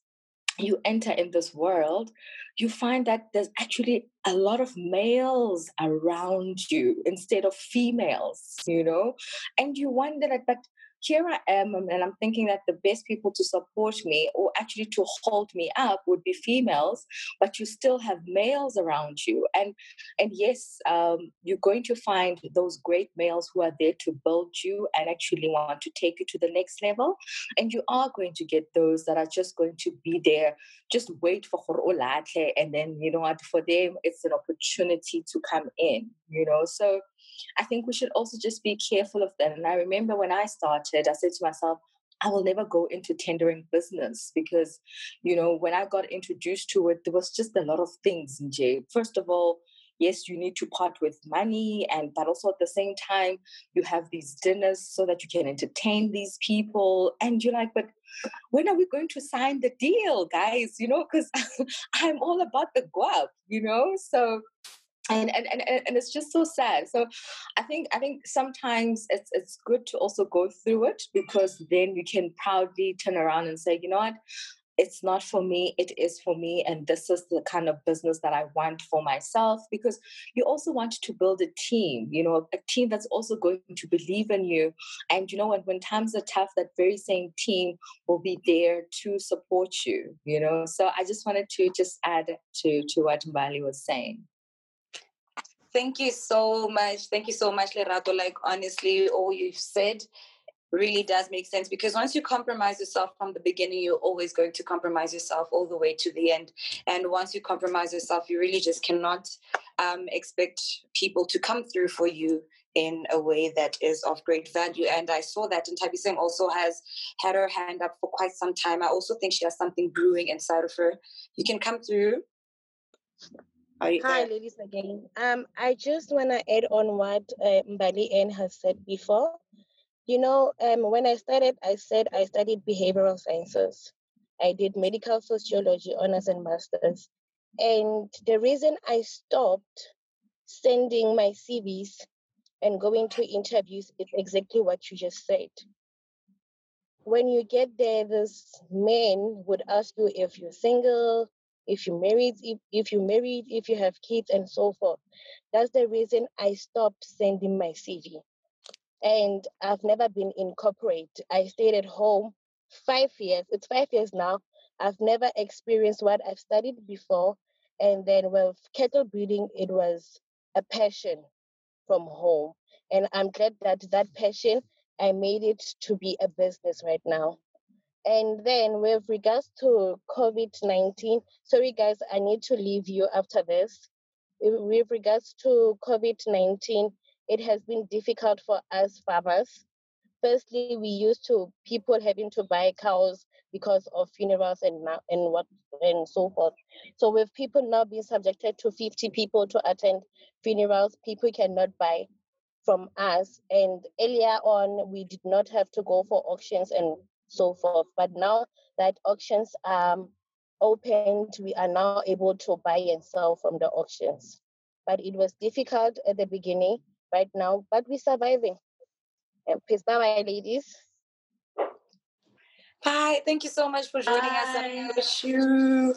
you enter in this world, you find that there's actually a lot of males around you instead of females, you know, and you wonder that, but here I am, and I'm thinking that the best people to support me or actually to hold me up would be females, but you still have males around you. And yes, you're going to find those great males who are there to build you and actually want to take you to the next level. And you are going to get those that are just going to be there, just wait for Khorolatle, and then, you know what, for them, it's an opportunity to come in, you know. So I think we should also just be careful of that. And I remember when I started, I said to myself, I will never go into tendering business because, you know, when I got introduced to it, there was just a lot of things, Njay. First of all, yes, you need to part with money, but also at the same time, you have these dinners so that you can entertain these people. And you're like, but when are we going to sign the deal, guys? You know, because I'm all about the guap, you know? So... And it's just so sad. So I think sometimes it's good to also go through it, because then you can proudly turn around and say, you know what, it's not for me, it is for me, and this is the kind of business that I want for myself. Because you also want to build a team, you know, a team that's also going to believe in you. And, you know, when times are tough, that very same team will be there to support you, you know. So I just wanted to just add to what Mbali was saying. Thank you so much. Thank you so much, Lerato. Like, honestly, all you've said really does make sense, because once you compromise yourself from the beginning, you're always going to compromise yourself all the way to the end. And once you compromise yourself, you really just cannot expect people to come through for you in a way that is of great value. And I saw that, and Tabi Singh also has had her hand up for quite some time. I also think she has something brewing inside of her. You can come through. Hi, ladies again. I just want to add on what Mbali Ann has said before. You know, when I started, I said I studied behavioral sciences. I did medical sociology, honors and masters. And the reason I stopped sending my CVs and going to interviews is exactly what you just said. When you get there, this man would ask you if you're single, if you're married, if you have kids, and so forth. That's the reason I stopped sending my CV. And I've never been in corporate. I stayed at home 5 years. It's 5 years now. I've never experienced what I've studied before. And then with cattle breeding, it was a passion from home. And I'm glad that passion, I made it to be a business right now. And then with regards to COVID-19, sorry guys, I need to leave you after this. With regards to COVID-19, it has been difficult for us farmers. Firstly, we used to people having to buy cows because of funerals and so forth. So with people now being subjected to 50 people to attend funerals, people cannot buy from us. And earlier on, we did not have to go for auctions and so forth. But now that auctions are opened, we are now able to buy and sell from the auctions. But it was difficult at the beginning right now, but we're surviving. And peace, bye-bye, ladies. Bye. Thank you so much for joining us. I wish you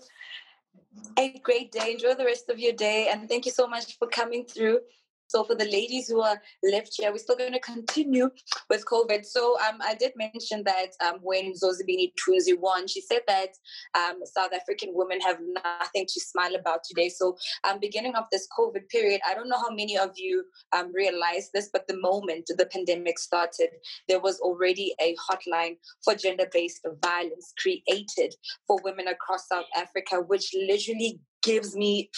a great day. Enjoy the rest of your day. And thank you so much for coming through. So for the ladies who are left here, we're still going to continue with COVID. So I did mention that when Zozibini Tunzi won, she said that South African women have nothing to smile about today. So beginning of this COVID period, I don't know how many of you realized this, but the moment the pandemic started, there was already a hotline for gender-based violence created for women across South Africa, which literally gives me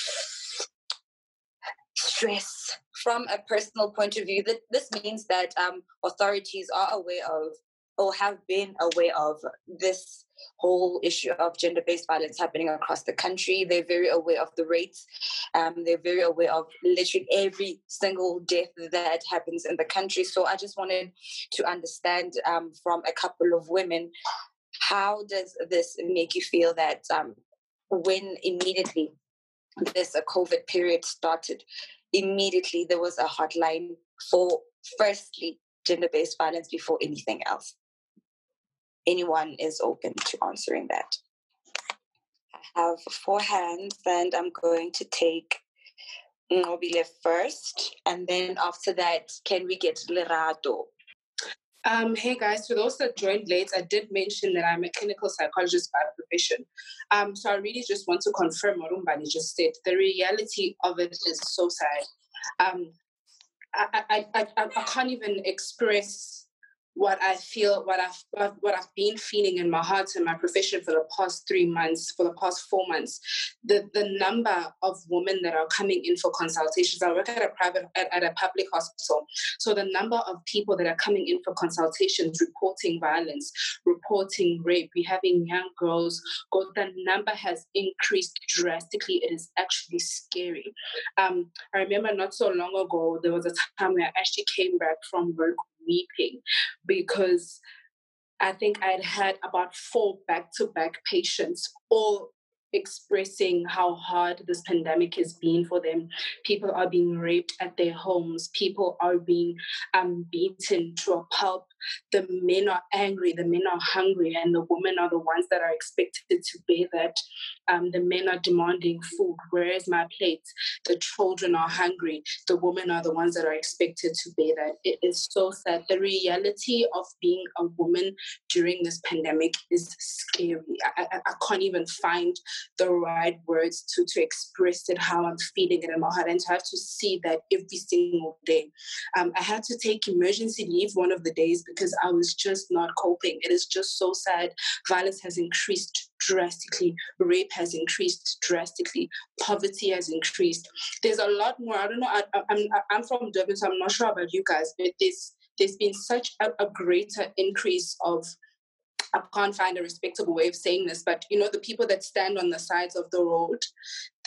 stress from a personal point of view. That this means that authorities are aware of, or have been aware of, this whole issue of gender-based violence happening across the country. They're very aware of the rates. They're very aware of literally every single death that happens in the country. So I just wanted to understand from a couple of women, how does this make you feel that when immediately this COVID period started, immediately there was a hotline for, firstly, gender-based violence before anything else? Anyone is open to answering that. have four hands, and I'm going to take Ngobile first, and then after that, can we get Lerato? Hey guys, for those that joined late, I did mention that I'm a clinical psychologist by profession. So I really just want to confirm what Umbani just said. The reality of it is so sad. I can't even express what I feel, what I've been feeling in my heart and my profession for the past 3 months, for the past 4 months. The number of women that are coming in for consultations. I work at a public hospital. So the number of people that are coming in for consultations, reporting violence, reporting rape, we're having young girls go, the number has increased drastically. It is actually scary. I remember not so long ago, there was a time where I actually came back from work weeping because I think I'd had about 4 back-to-back patients, all expressing how hard this pandemic has been for them. People are being raped at their homes. People are being beaten to a pulp. The men are angry. The men are hungry, and the women are the ones that are expected to bear that. The men are demanding food. Where is my plate? The children are hungry. The women are the ones that are expected to bear that. It is so sad. The reality of being a woman during this pandemic is scary. I can't even find the right words to express it, how I'm feeling it in my heart, and to have to see that every single day. I had to take emergency leave one of the days because I was just not coping. It is just so sad. Violence has increased drastically. Rape has increased drastically. Poverty has increased. There's a lot more. I don't know. I'm from Durban, so I'm not sure about you guys, but there's been such a greater increase of, I can't find a respectable way of saying this, but, you know, the people that stand on the sides of the road,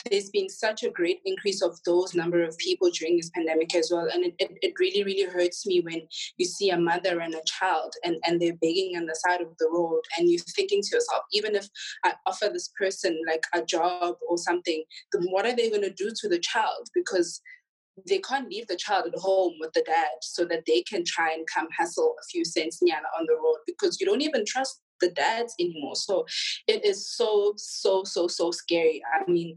there's been such a great increase of those number of people during this pandemic as well. And it really, really hurts me when you see a mother and a child and they're begging on the side of the road, and you're thinking to yourself, even if I offer this person like a job or something, then what are they going to do to the child? Because they can't leave the child at home with the dad so that they can try and come hustle a few cents on the road, because you don't even trust the dads anymore. So it is so, so, so, so scary. I mean,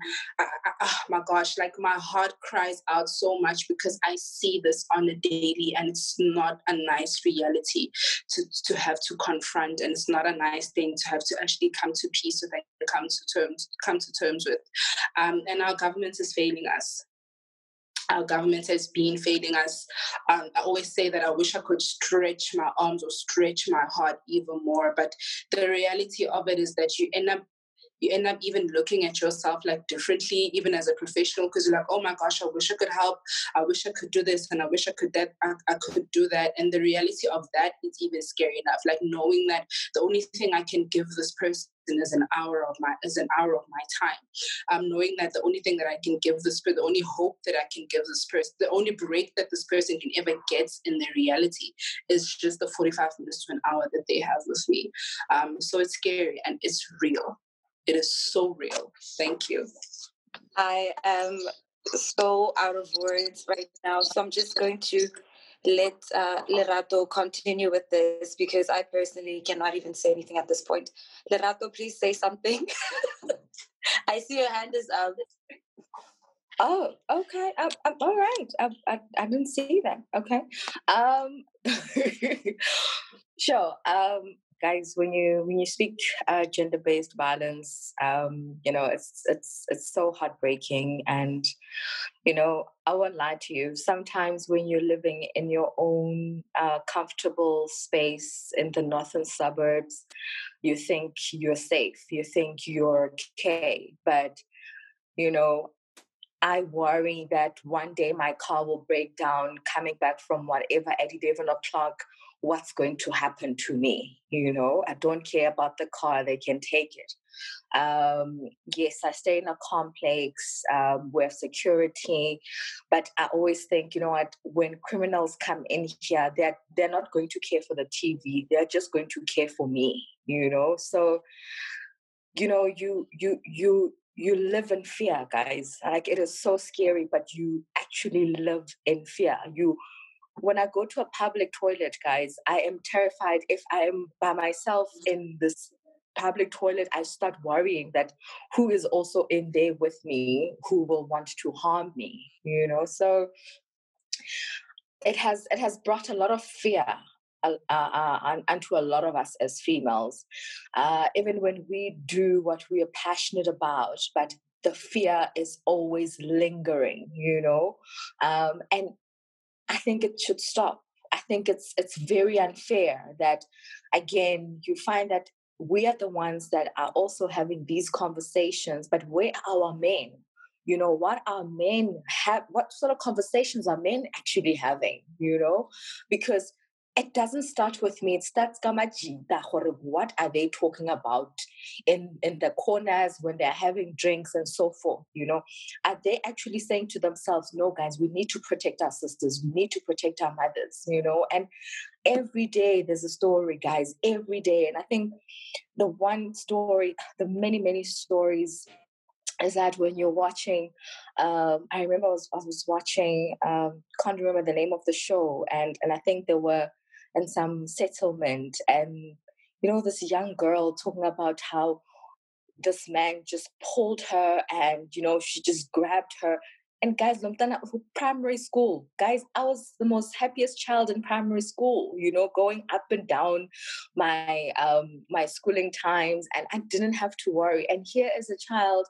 oh my gosh, like my heart cries out so much because I see this on a daily, and it's not a nice reality to have to confront, and it's not a nice thing to have to actually come to peace with, and come to terms with. And our government is failing us. Our government has been failing us. I always say that I wish I could stretch my arms or stretch my heart even more, but the reality of it is that you end up even looking at yourself like differently, even as a professional, because you're like, oh my gosh, I wish I could help. I wish I could do this, and I wish I could that. I could do that. And the reality of that is even scary enough, like knowing that the only thing I can give this person is an hour of my time. Knowing that the only thing that I can give this person, the only hope that I can give this person, the only break that this person can ever get in their reality is just the 45 minutes to an hour that they have with me. So it's scary, and it's real. It is so real. Thank you. I am so out of words right now, so I'm just going to let Lerato continue with this, because I personally cannot even say anything at this point. Lerato, please say something. I see your hand is up. Oh, okay. I'm all right. I didn't see that. Okay. Sure. Guys, when you speak gender-based violence, it's so heartbreaking. And, you know, I won't lie to you. Sometimes when you're living in your own comfortable space in the northern suburbs, you think you're safe. You think you're okay. But, you know, I worry that one day my car will break down coming back from whatever at 11 o'clock. What's going to happen to me? You know, I don't care about the car. They can take it. Yes, I stay in a complex. We have security. But I always think, you know what, when criminals come in here, they're not going to care for the TV. They're just going to care for me, you know? So, you know, you live in fear, guys. Like, it is so scary, but you actually live in fear. When I go to a public toilet, guys, I am terrified if I am by myself in this public toilet, I start worrying that who is also in there with me, who will want to harm me, you know? So it has brought a lot of fear unto a lot of us as females, even when we do what we are passionate about, but the fear is always lingering, you know? And I think it should stop. I think it's very unfair that, again, you find that we are the ones that are also having these conversations, but where are our men? You know, what are men have? What sort of conversations are men actually having? You know, because it doesn't start with me. It starts kamajita. What are they talking about in the corners when they're having drinks and so forth? You know, are they actually saying to themselves, no, guys, we need to protect our sisters. We need to protect our mothers, you know? And every day there's a story, guys, every day. And I think the one story, the many, many stories is that when you're watching, I remember I was watching, can't remember the name of the show. And I think there were, and some settlement, and you know, this young girl talking about how this man just pulled her, and you know, she just grabbed her. And guys, primary school, guys, I was the most happiest child in primary school, you know, going up and down my schooling times, and I didn't have to worry. And here is a child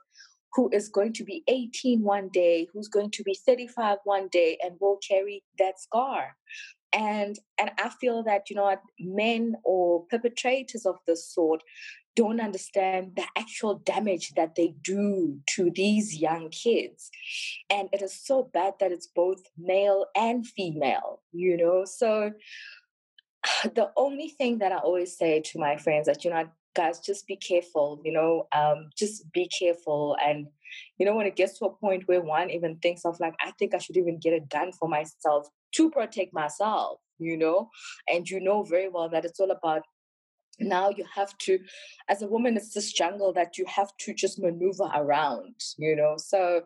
who is going to be 18 one day, who's going to be 35 one day, and will carry that scar. And I feel that, you know, men or perpetrators of this sort don't understand the actual damage that they do to these young kids. And it is so bad that it's both male and female, you know. So the only thing that I always say to my friends that, you know, guys, just be careful, you know, just be careful. And, you know, when it gets to a point where one even thinks of like, I think I should even get a gun for myself to protect myself, you know, and you know very well that it's all about now you have to, as a woman, it's this jungle that you have to just maneuver around, you know. So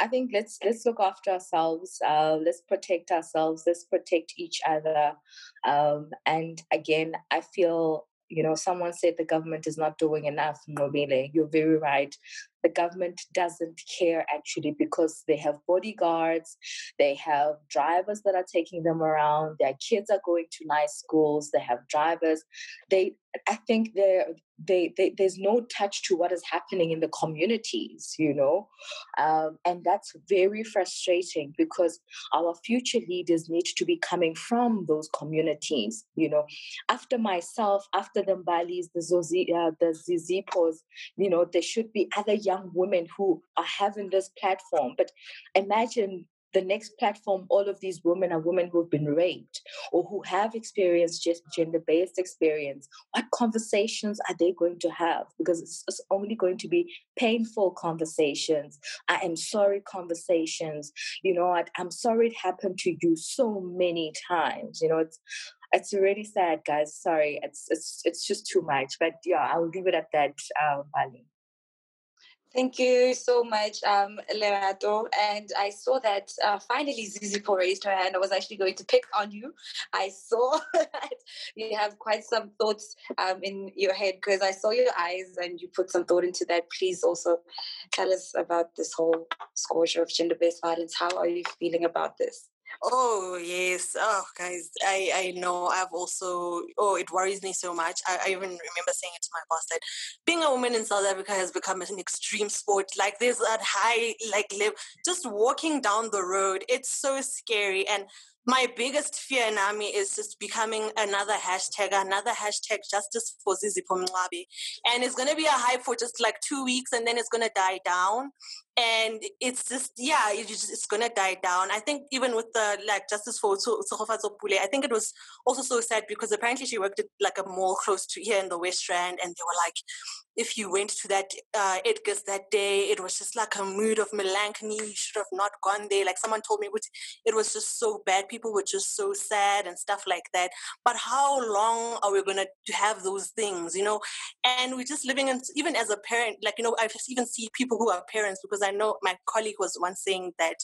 I think let's look after ourselves, let's protect ourselves, let's protect each other. And again, I feel, you know, someone said the government is not doing enough. Nobile, you're very right. The government doesn't care actually, because they have bodyguards, they have drivers that are taking them around, their kids are going to nice schools, they have drivers. I think there's no touch to what is happening in the communities, you know, and that's very frustrating, because our future leaders need to be coming from those communities, you know. After myself, after the Mbalis, the Zizipos, you know, there should be other young women who are having this platform. But imagine the next platform, all of these women are women who have been raped or who have experienced just gender-based experience. What conversations are they going to have? Because it's only going to be painful conversations. I am sorry conversations. You know, I'm sorry it happened to you so many times. You know, it's really sad, guys. Sorry, it's just too much. But yeah, I'll leave it at that, Bali. Thank you so much, Lerato. And I saw that finally Zizipo raised her hand. I was actually going to pick on you. I saw that you have quite some thoughts in your head, because I saw your eyes and you put some thought into that. Please also tell us about this whole scourge of gender-based violence. How are you feeling about this? Oh, yes. Oh, guys, I know. I've also... Oh, it worries me so much. I even remember saying it to my boss that being a woman in South Africa has become an extreme sport. Like, there's a high, like, level. Just walking down the road, it's so scary. And my biggest fear, Nami, is just becoming another hashtag, justice for Zizipho Mngcwabi. And it's going to be a hype for just like 2 weeks, and then it's going to die down. And it's just, yeah, it's going to die down. I think even with the, like, justice for Tsogofatso Pule, I think it was also so sad, because apparently she worked at like a mall close to here in the West Rand, and they were like, if you went to that Edgar's that day, it was just like a mood of melancholy. You should have not gone there. Like, someone told me, it was just so bad. People were just so sad and stuff like that. But how long are we going to have those things, you know? And we're just living in, even as a parent, like, you know, I even see people who are parents, because I know my colleague was once saying that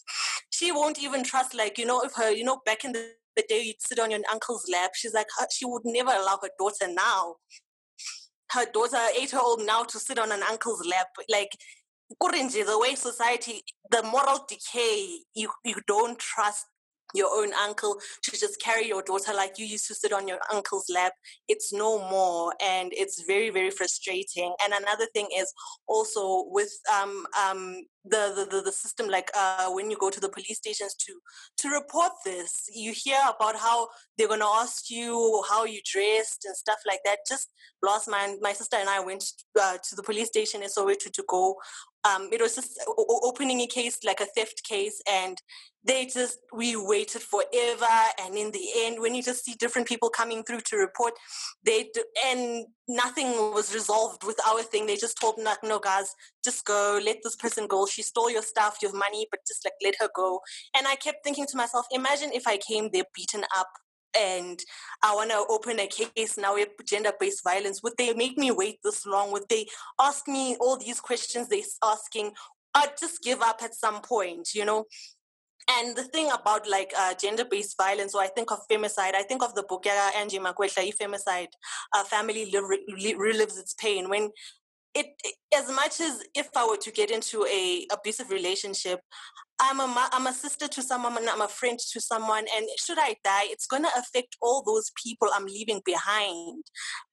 she won't even trust, like, you know, if her, you know, back in the day you'd sit on your uncle's lap. She's like, she would never allow her daughter now her daughter, 8-year-old now, to sit on an uncle's lap. Like, the way society, the moral decay, you don't trust your own uncle to just carry your daughter like you used to sit on your uncle's lap. It's no more, and it's very, very frustrating. And another thing is also with the system, like when you go to the police stations to report this, you hear about how they're going to ask you how you dressed and stuff like that. Just last month, my sister and I went to the police station in Soweto to go. It was just opening a case, like a theft case, and we waited forever. And in the end, when you just see different people coming through to report, and nothing was resolved with our thing. They just told, like, no, guys, just go, let this person go. She stole your stuff, your money, but just like let her go. And I kept thinking to myself, imagine if I came there beaten up, and I want to open a case now with gender-based violence. Would they make me wait this long? Would they ask me all these questions they're asking? I'd just give up at some point, you know? And the thing about like gender-based violence, or I think of femicide, I think of the book, Angie Makwetla, Femicide, Family Relives Its Pain. When it as much as if I were to get into an abusive relationship, I'm a sister to someone, and I'm a friend to someone, and should I die, it's going to affect all those people I'm leaving behind.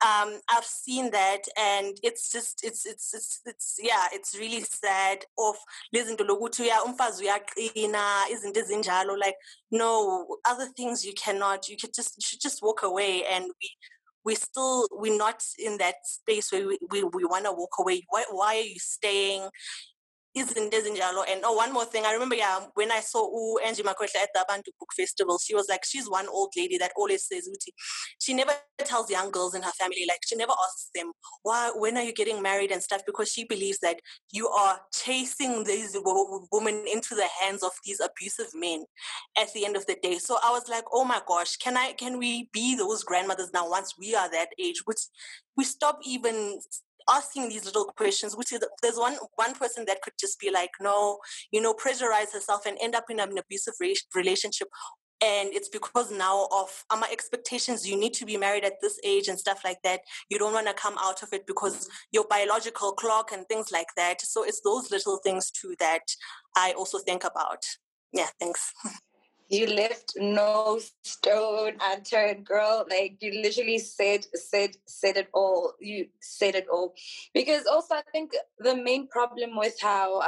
I've seen that, and it's just, it's really sad. Of listen to Logutuya, Umfazuya Kina, isn't this in Jalo? Like, no, other things you cannot, you should just walk away. And we're not in that space where we want to walk away. Why are you staying? And oh, one more thing. I remember, when I saw Angie Makwetla at the Abantu Book Festival, she was like, she's one old lady that always says, Uti, she never tells young girls in her family, like, she never asks them, why, when are you getting married and stuff, because she believes that you are chasing these women into the hands of these abusive men at the end of the day. So I was like, oh my gosh, can we be those grandmothers now once we are that age? Which we stop even asking these little questions. Which is, there's one person that could just be like, no, you know, pressurize herself and end up in an abusive relationship, and it's because now of my expectations, you need to be married at this age and stuff like that. You don't want to come out of it because your biological clock and things like that. So it's those little things too that I also think about. Yeah, thanks. You left no stone unturned, girl. Like, you literally said it all. You said it all. Because also, I think the main problem with how,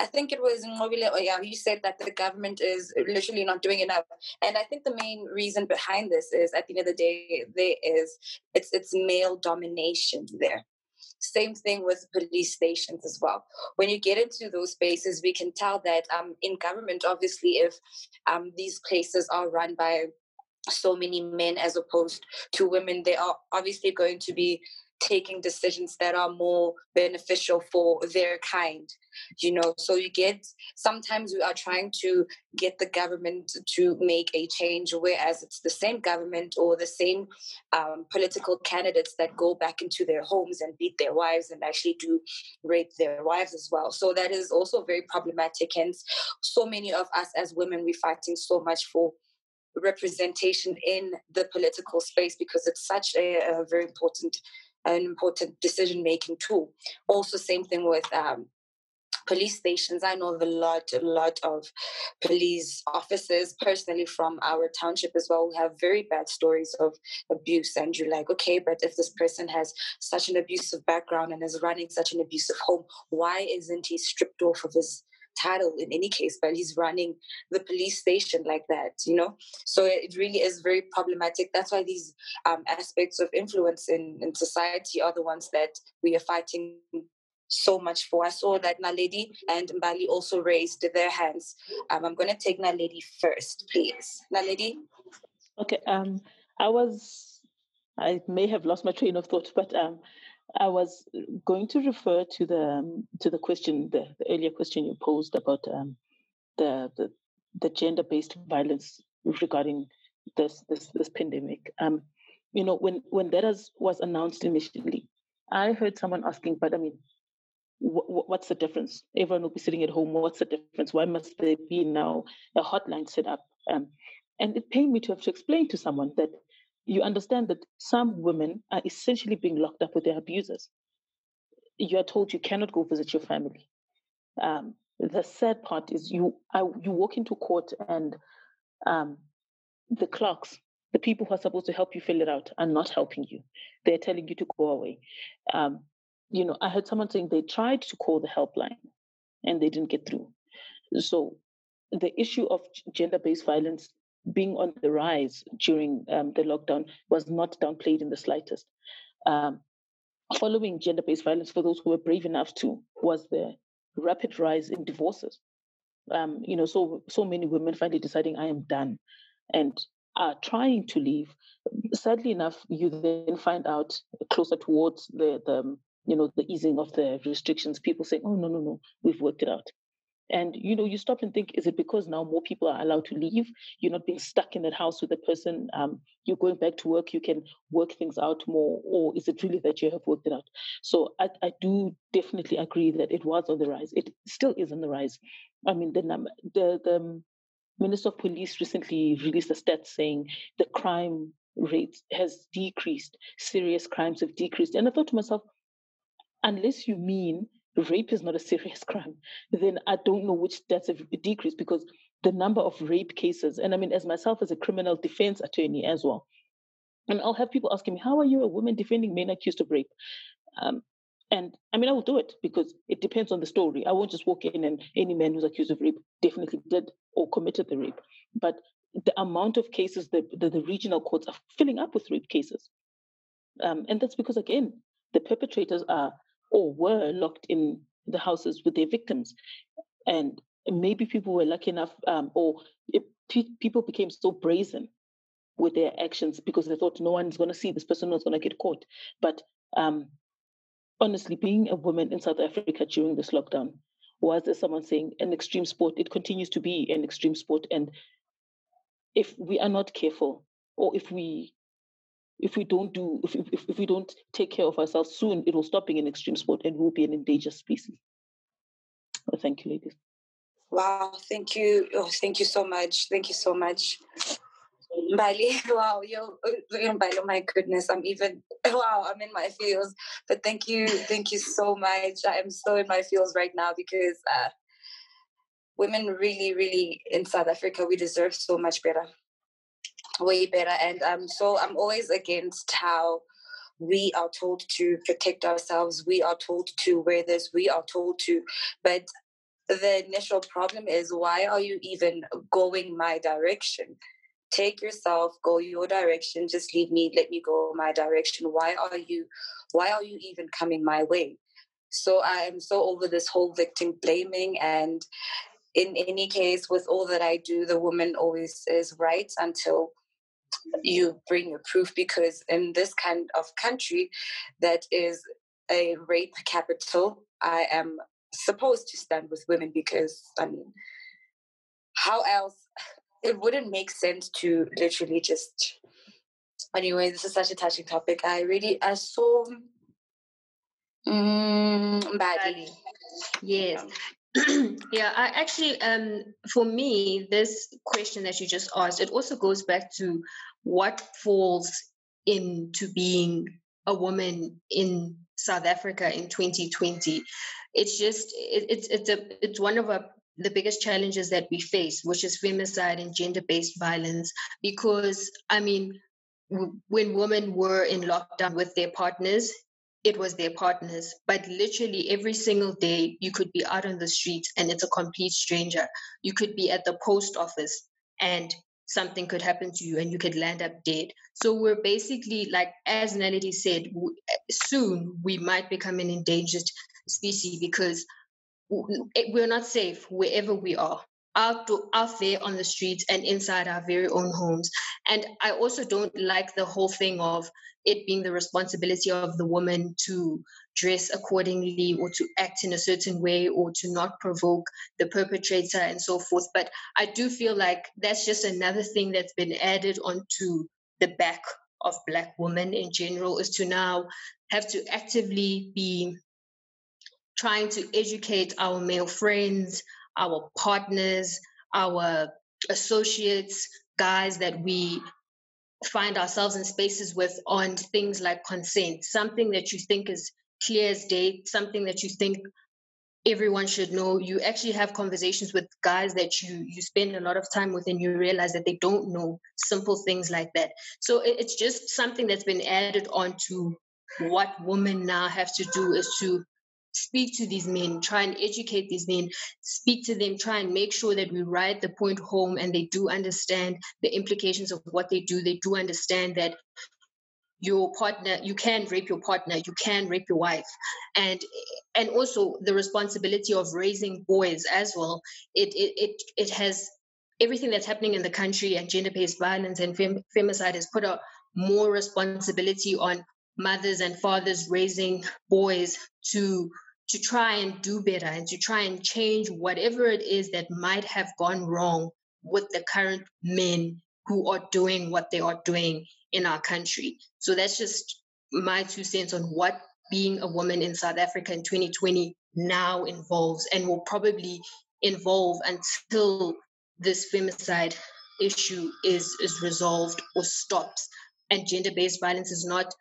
I think it was Ngobile Oya, you said that the government is literally not doing enough. And I think the main reason behind this is, at the end of the day, it's male domination there. Same thing with police stations as well. When you get into those spaces, we can tell that in government, obviously, if these places are run by so many men as opposed to women, they are obviously going to be taking decisions that are more beneficial for their kind, you know. So you get, sometimes we are trying to get the government to make a change, whereas it's the same government or the same political candidates that go back into their homes and beat their wives and actually do rape their wives as well. So that is also very problematic. And so many of us as women, we're fighting so much for representation in the political space because it's such a very important decision-making tool. Also, same thing with police stations. I know a lot of police officers personally from our township as well who have very bad stories of abuse. And you're like, okay, but if this person has such an abusive background and is running such an abusive home, why isn't he stripped off of his title in any case, but he's running the police station like that, you know? So it really is very problematic. That's why these aspects of influence in society are the ones that we are fighting so much for. I saw that Naledi and Mbali also raised their hands. I'm going to take Naledi first, please. Naledi? Okay. I may have lost my train of thought, but I was going to refer to the question, the earlier question you posed about the gender-based violence regarding this pandemic. You know, when that was announced initially, I heard someone asking, but I mean, what's the difference? Everyone will be sitting at home. What's the difference? Why must there be now a hotline set up? And it pained me to have to explain to someone that you understand that some women are essentially being locked up with their abusers. You are told you cannot go visit your family. The sad part is you walk into court and the clerks, the people who are supposed to help you fill it out, are not helping you. They're telling you to go away. I heard someone saying they tried to call the helpline and they didn't get through. So the issue of gender-based violence being on the rise during the lockdown was not downplayed in the slightest. Following gender-based violence, for those who were brave enough to, was the rapid rise in divorces. So many women finally deciding, I am done, and are trying to leave. Sadly enough, you then find out closer towards the easing of the restrictions, people saying, oh, no, we've worked it out. And, you stop and think, is it because now more people are allowed to leave? You're not being stuck in that house with the person. You're going back to work. You can work things out more. Or is it really that you have worked it out? So I do definitely agree that it was on the rise. It still is on the rise. I mean, the Minister of Police recently released a stat saying the crime rate has decreased. Serious crimes have decreased. And I thought to myself, unless you mean rape is not a serious crime, then I don't know which stats have decreased, because the number of rape cases, and I mean, as myself as a criminal defense attorney as well, and I'll have people asking me, how are you a woman defending men accused of rape? And I mean, I will do it because it depends on the story. I won't just walk in and any man who's accused of rape definitely did or committed the rape. But the amount of cases that the regional courts are filling up with rape cases. And that's because, again, the perpetrators are or were locked in the houses with their victims. And maybe people were lucky enough, people became so brazen with their actions because they thought no one's going to see this person, no one's going to get caught. But honestly, being a woman in South Africa during this lockdown was, as someone saying, an extreme sport. It continues to be an extreme sport. And if we are not careful, or if we don't take care of ourselves, soon it will stop being an extreme sport and we'll be an endangered species. Well, thank you, ladies. Wow, thank you. Oh, thank you so much. Thank you so much. Mbali, wow, Mbali, my goodness, I'm in my feels. But thank you so much. I am so in my feels right now because women really, really in South Africa, we deserve so much better. Way better. And so I'm always against how we are told to protect ourselves, we are told to wear this, we are told to, but the initial problem is, why are you even going my direction? Take yourself, go your direction, just leave me, let me go my direction. Why are you even coming my way? So I am so over this whole victim blaming. And in any case, with all that I do, the woman always is right until you bring your proof, because in this kind of country that is a rape capital, I am supposed to stand with women because, I mean, how else? It wouldn't make sense to literally just... Anyway, this is such a touching topic. I saw... badly. Yes. Yeah, I actually, for me, this question that you just asked, it also goes back to what falls into being a woman in South Africa in 2020. It's just, it's one of the biggest challenges that we face, which is femicide and gender-based violence, because, I mean, when women were in lockdown with their partners, it was their partners, but literally every single day you could be out on the streets and it's a complete stranger. You could be at the post office and something could happen to you and you could land up dead. So we're basically, like, as Naledi said, soon we might become an endangered species because we're not safe wherever we are, out there on the streets and inside our very own homes. And I also don't like the whole thing of it being the responsibility of the woman to dress accordingly or to act in a certain way or to not provoke the perpetrator and so forth. But I do feel like that's just another thing that's been added onto the back of Black women in general, is to now have to actively be trying to educate our male friends, our partners, our associates, guys that we find ourselves in spaces with on things like consent, something that you think is clear as day, something that you think everyone should know. You actually have conversations with guys that you spend a lot of time with and you realize that they don't know simple things like that. So it's just something that's been added on to what women now have to do, is to speak to these men, try and educate these men, speak to them, try and make sure that we ride the point home and they do understand the implications of what they do. They do understand that your partner, you can rape your partner, you can rape your wife. And also the responsibility of raising boys as well. It has everything that's happening in the country, and gender-based violence and femicide has put a more responsibility on mothers and fathers raising boys to try and do better and to try and change whatever it is that might have gone wrong with the current men who are doing what they are doing in our country. So that's just my 2 cents on what being a woman in South Africa in 2020 now involves and will probably involve until this femicide issue is resolved or stops. And gender-based violence is not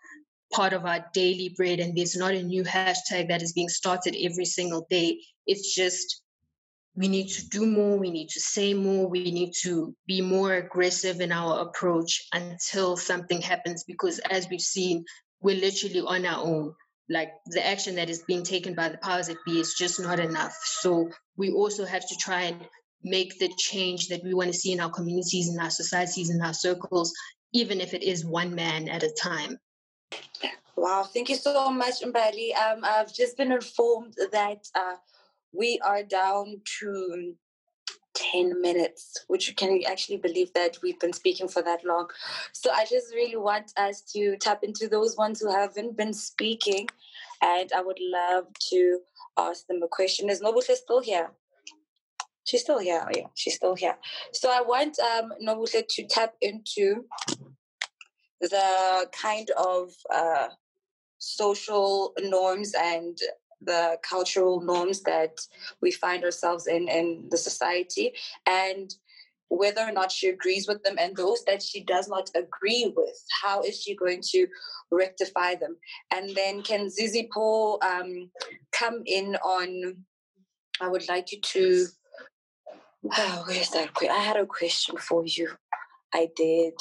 part of our daily bread, and there's not a new hashtag that is being started every single day. It's just we need to do more, we need to say more, we need to be more aggressive in our approach until something happens, because as we've seen, we're literally on our own. Like, the action that is being taken by the powers that be is just not enough. So we also have to try and make the change that we want to see in our communities, in our societies, in our circles, even if it is one man at a time. Wow, thank you so much, Mbali. I've just been informed that we are down to 10 minutes, which can you actually believe that we've been speaking for that long? So I just really want us to tap into those ones who haven't been speaking, and I would love to ask them a question. Is Nobuhle still here? She's still here. Oh, yeah, she's still here. So I want Nobuhle to tap into the kind of social norms and the cultural norms that we find ourselves in the society, and whether or not she agrees with them, and those that she does not agree with, how is she going to rectify them? And then can Zizipho come in on, I would like you to, oh, where's that? I had a question for you. I did.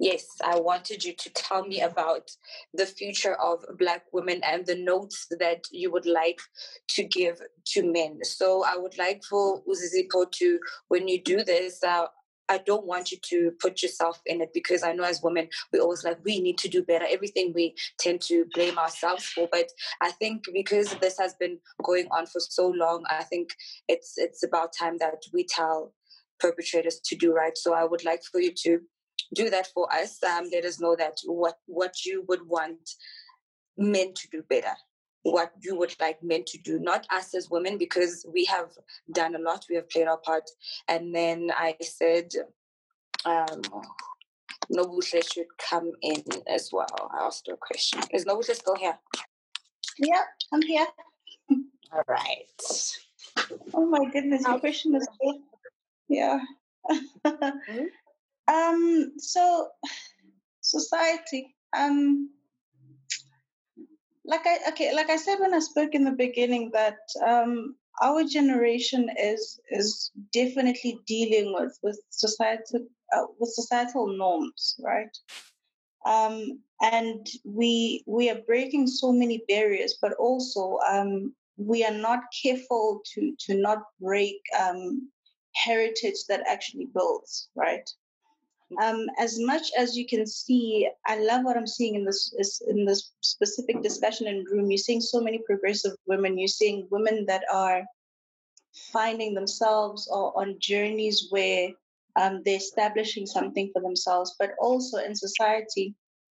Yes, I wanted you to tell me about the future of Black women and the notes that you would like to give to men. So I would like for Zizipho to, when you do this, I don't want you to put yourself in it, because I know as women, we always like, we need to do better. Everything we tend to blame ourselves for. But I think because this has been going on for so long, I think it's about time that we tell perpetrators to do right. So I would like for you to do that for us. Let us know that what you would want men to do better, what you would like men to do, not us as women, because we have done a lot, we have played our part. And then I said, Nobuhle should come in as well. I asked her a question. Is Nobuhle still here? Yeah, I'm here. All right. Oh my goodness, your question is good. Yeah. Mm-hmm. So, society, like I said when I spoke in the beginning, that our generation is definitely dealing with societal norms, right? And we are breaking so many barriers, but also we are not careful to not break heritage that actually builds, right? As much as you can see, I love what I'm seeing in this specific discussion and room. You're seeing so many progressive women. You're seeing women that are finding themselves or on journeys where they're establishing something for themselves. But also in society,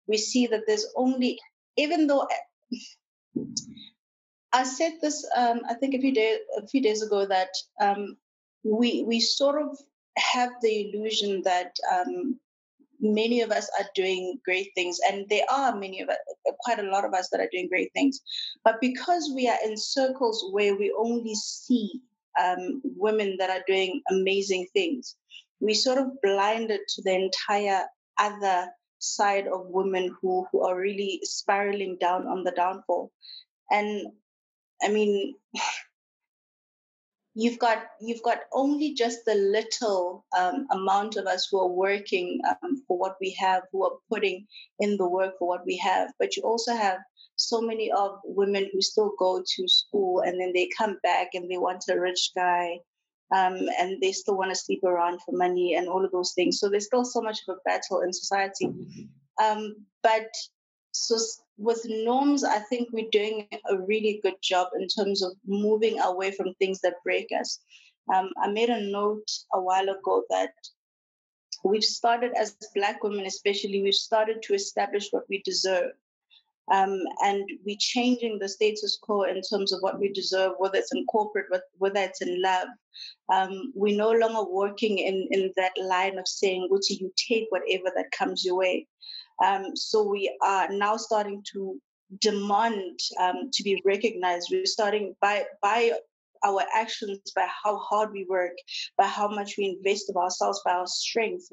we see that there's only, even though I said this, I think a few days ago, that we sort of have the illusion that many of us are doing great things, and there are many of us, quite a lot of us, that are doing great things. But because we are in circles where we only see women that are doing amazing things. We sort of blinded to the entire other side of women who are really spiraling down on the downfall. And I mean, you've got only just the little amount of us who are working for what we have, who are putting in the work for what we have. But you also have so many of women who still go to school and then they come back and they want a rich guy, and they still want to sleep around for money and all of those things. So there's still so much of a battle in society. But so with norms, I think we're doing a really good job in terms of moving away from things that break us. I made a note a while ago that we've started, as Black women especially, we've started to establish what we deserve. And we're changing the status quo in terms of what we deserve, whether it's in corporate, whether it's in love. We're no longer working in that line of saying, Guti, you take whatever that comes your way. So we are now starting to demand to be recognized. We're starting by our actions, by how hard we work, by how much we invest of ourselves, by our strength.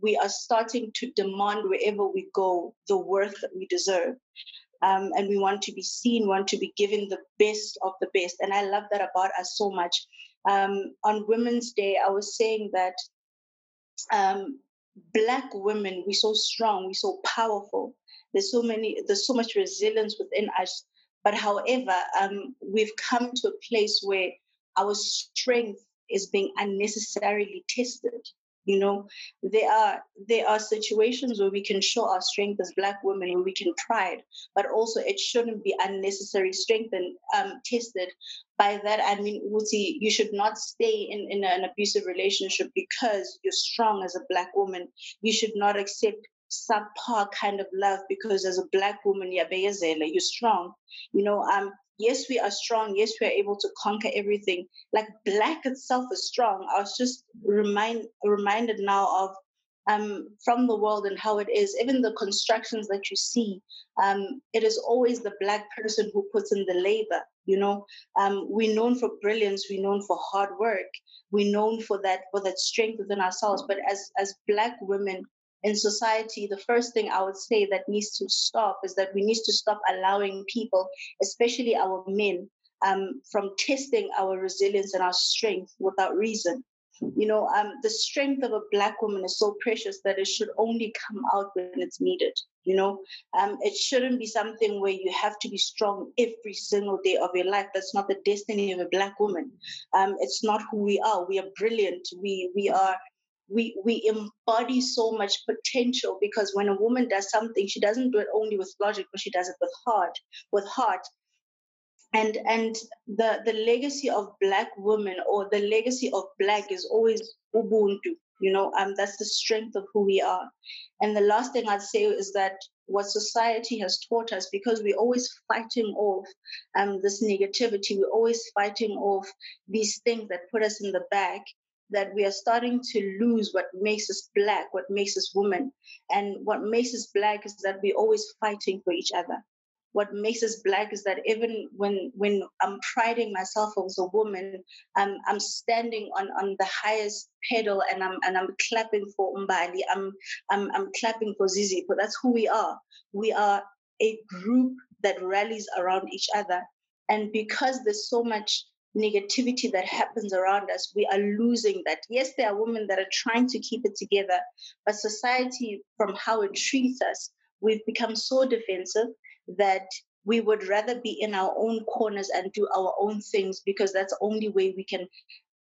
We are starting to demand wherever we go the worth that we deserve. And we want to be seen, want to be given the best of the best. And I love that about us so much. On Women's Day, I was saying that Black women, we're so strong, we're so powerful. There's so much resilience within us. But however, we've come to a place where our strength is being unnecessarily tested. You know, there are situations where we can show our strength as Black women, where we can pride, but also it shouldn't be unnecessary strength and tested. By that, I mean, Uti, you should not stay in an abusive relationship because you're strong as a Black woman. You should not accept subpar kind of love because as a Black woman, you're strong. You know, yes, we are strong. Yes, we are able to conquer everything. Like Black itself is strong. I was just reminded now of from the world and how it is. Even the constructions that you see, it is always the Black person who puts in the labor. You know, we're known for brilliance. We're known for hard work. We're known for that strength within ourselves. But as Black women in society, the first thing I would say that needs to stop is that we need to stop allowing people, especially our men, from testing our resilience and our strength without reason. You know, the strength of a Black woman is so precious that it should only come out when it's needed. You know, it shouldn't be something where you have to be strong every single day of your life. That's not the destiny of a Black woman. It's not who we are. We are brilliant. We embody so much potential because when a woman does something, she doesn't do it only with logic, but she does it with heart. And the legacy of Black women or the legacy of Black is always Ubuntu, you know, that's the strength of who we are. And the last thing I'd say is that what society has taught us, because we're always fighting off this negativity, we're always fighting off these things that put us in the back, that we are starting to lose what makes us Black, what makes us women. And what makes us Black is that we're always fighting for each other. What makes us Black is that even when I'm priding myself as a woman, I'm standing on the highest pedal and I'm clapping for Mbali, I'm clapping for Zizi, but that's who we are. We are a group that rallies around each other. And because there's so much negativity that happens around us, we are losing that. Yes, there are women that are trying to keep it together, but society, from how it treats us, we've become so defensive that we would rather be in our own corners and do our own things because that's the only way we can,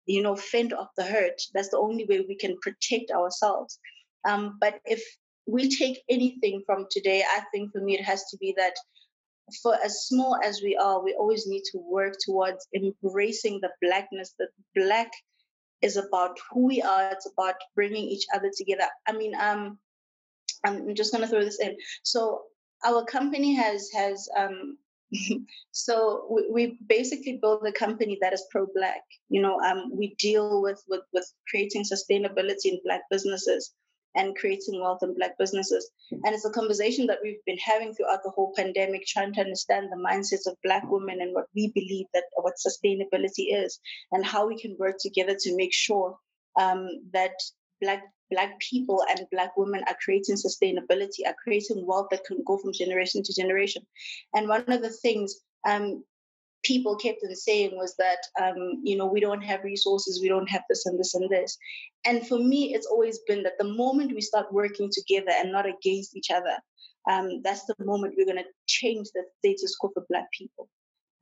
you know, fend off the hurt. That's the only way we can protect ourselves. But if we take anything from today, I think for me it has to be that for as small as we are, we always need to work towards embracing the Blackness. That Black is about who we are. It's about bringing each other together. I mean, I'm just going to throw this in. So our company has so we basically build a company that is pro-Black. You know, we deal with creating sustainability in Black businesses. and creating wealth in Black businesses. And it's a conversation that we've been having throughout the whole pandemic, trying to understand the mindsets of Black women and what we believe that what sustainability is, and how we can work together to make sure that Black people and Black women are creating sustainability, are creating wealth that can go from generation to generation. And one of the things people kept on saying was that, we don't have resources, we don't have this and this and this. And for me, it's always been that the moment we start working together and not against each other, that's the moment we're going to change the status quo for Black people.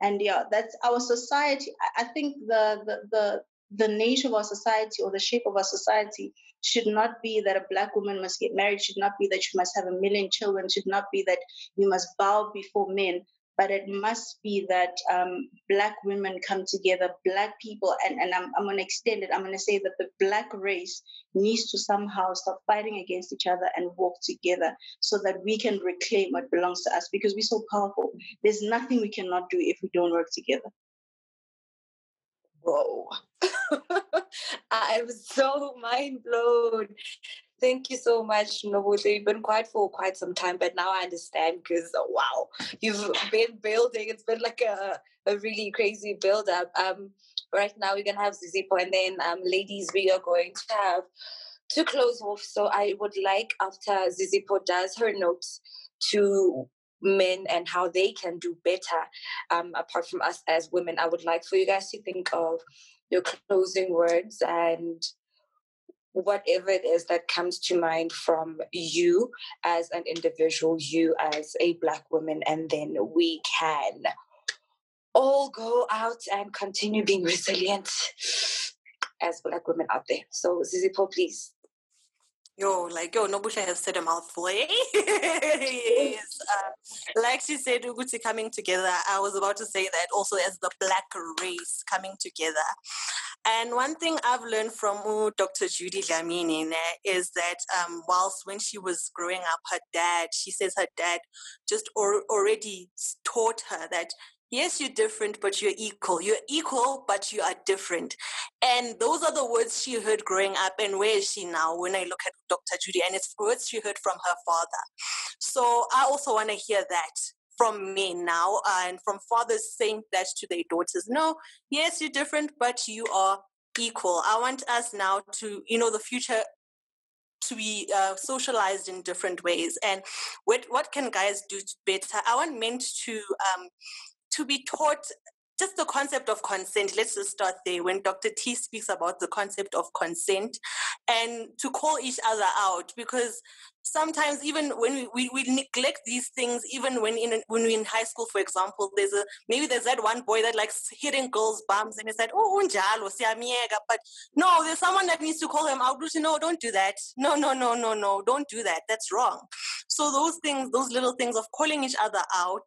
And yeah, that's our society. I think the nature of our society, or the shape of our society, should not be that a Black woman must get married, should not be that she must have 1 million children, should not be that we must bow before men, but it must be that Black women come together, Black people, and I'm going to extend it. I'm going to say that the Black race needs to somehow stop fighting against each other and walk together so that we can reclaim what belongs to us, because we're so powerful. There's nothing we cannot do if we don't work together. Whoa. I'm so mind blown. Thank you so much, Nobuhle. You've been quiet for quite some time, but now I understand, because wow, you've been building. It's been like a really crazy build up. Right now we're gonna have Zizipo, and then ladies, we are going to have to close off. So I would like, after Zizipo does her notes, to men and how they can do better, apart from us as women. I would like for you guys to think of your closing words and whatever it is that comes to mind from you as an individual, you as a Black woman, and then we can all go out and continue being resilient as Black women out there. So Zizipo, please. Yo, Nobuhle has said a mouthful, eh? Yes. Like she said, Uguti, coming together. I was about to say that also as the Black race coming together. And one thing I've learned from Dr. Judy Lamini is that whilst when she was growing up, her dad, she says her dad just already taught her that, yes, you're different, but you're equal. You're equal, but you are different. And those are the words she heard growing up. And where is she now when I look at Dr. Judy? And it's words she heard from her father. So I also want to hear that from men now, and from fathers saying that to their daughters. No, yes, you're different, but you are equal. I want us now to, the future to be socialized in different ways. And what can guys do better? I want men to be taught just the concept of consent. Let's just start there. When Dr. T speaks about the concept of consent, and to call each other out, because sometimes even when we neglect these things, even when we're in high school, for example, there's that one boy that likes hitting girls' bums, and it's like, oh, unjalo, siyamyeka, but no, there's someone that needs to call him out. No, don't do that. No, don't do that. That's wrong. So those little things of calling each other out,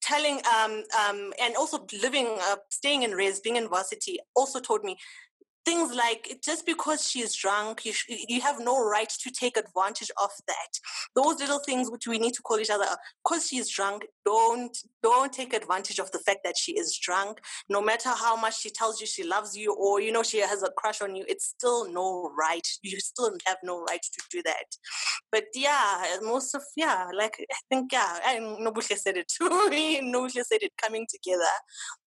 telling and also staying in res, being in varsity, also taught me things like, just because she's drunk, you have no right to take advantage of that. Those little things which we need to call each other. Because she's drunk, don't take advantage of the fact that she is drunk. No matter how much she tells you she loves you, or she has a crush on you, it's still no right. You still have no right to do that. But and Nobuhle said it to me. Nobuhle said it, coming together.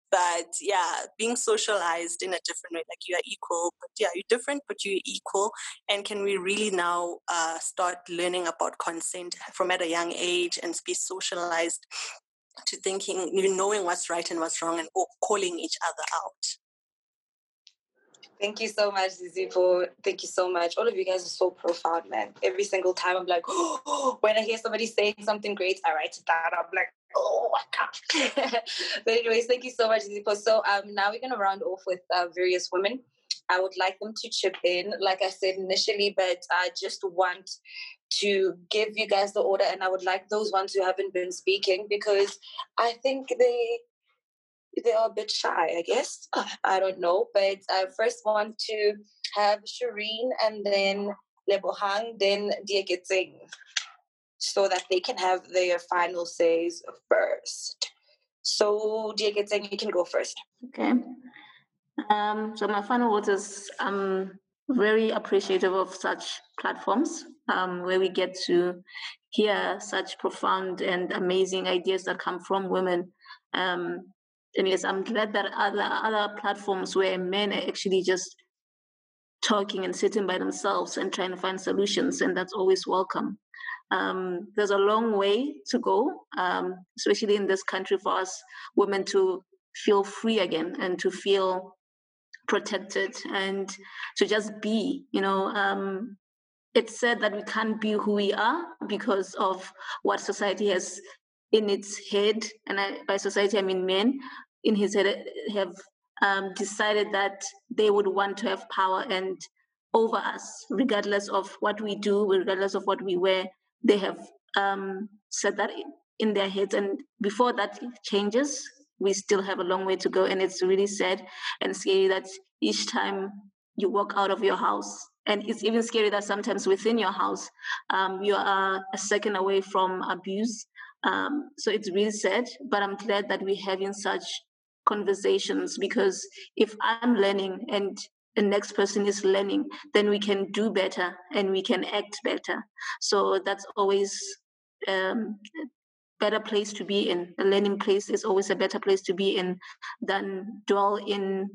But being socialized in a different way, like you are equal, but you're different, but you're equal. And can we really now start learning about consent from at a young age, and be socialized to thinking, knowing what's right and what's wrong, and calling each other out. Thank you so much, Zizipo. Thank you so much. All of you guys are so profound, man. Every single time I'm like, oh, when I hear somebody saying something great, I write it down. I'm like, oh, I can't. But anyways, thank you so much, Zizipo. So now we're going to round off with various women. I would like them to chip in, like I said initially, but I just want to give you guys the order, and I would like those ones who haven't been speaking, because I think they are a bit shy, I guess. I don't know. But I first want to have Shireen, and then Lebohang, then Diaketseng, so that they can have their final says first. So Diaketseng, you can go first. Okay. So my final words is, I'm very appreciative of such platforms. where we get to hear such profound and amazing ideas that come from women. And yes, I'm glad that other platforms where men are actually just talking and sitting by themselves and trying to find solutions, and that's always welcome. There's a long way to go, especially in this country, for us women to feel free again and to feel protected and to just be, you know. It's said that we can't be who we are because of what society has in its head, and by society I mean men in his head have decided that they would want to have power and over us, regardless of what we do, regardless of what we wear. They have said that in their heads, and before that changes, we still have a long way to go. And it's really sad and scary that each time you walk out of your house, and it's even scary that sometimes within your house, you are a second away from abuse. So it's really sad, but I'm glad that we're having such conversations, because if I'm learning and the next person is learning, then we can do better and we can act better. So that's always better place to be in. A learning place is always a better place to be in than dwell in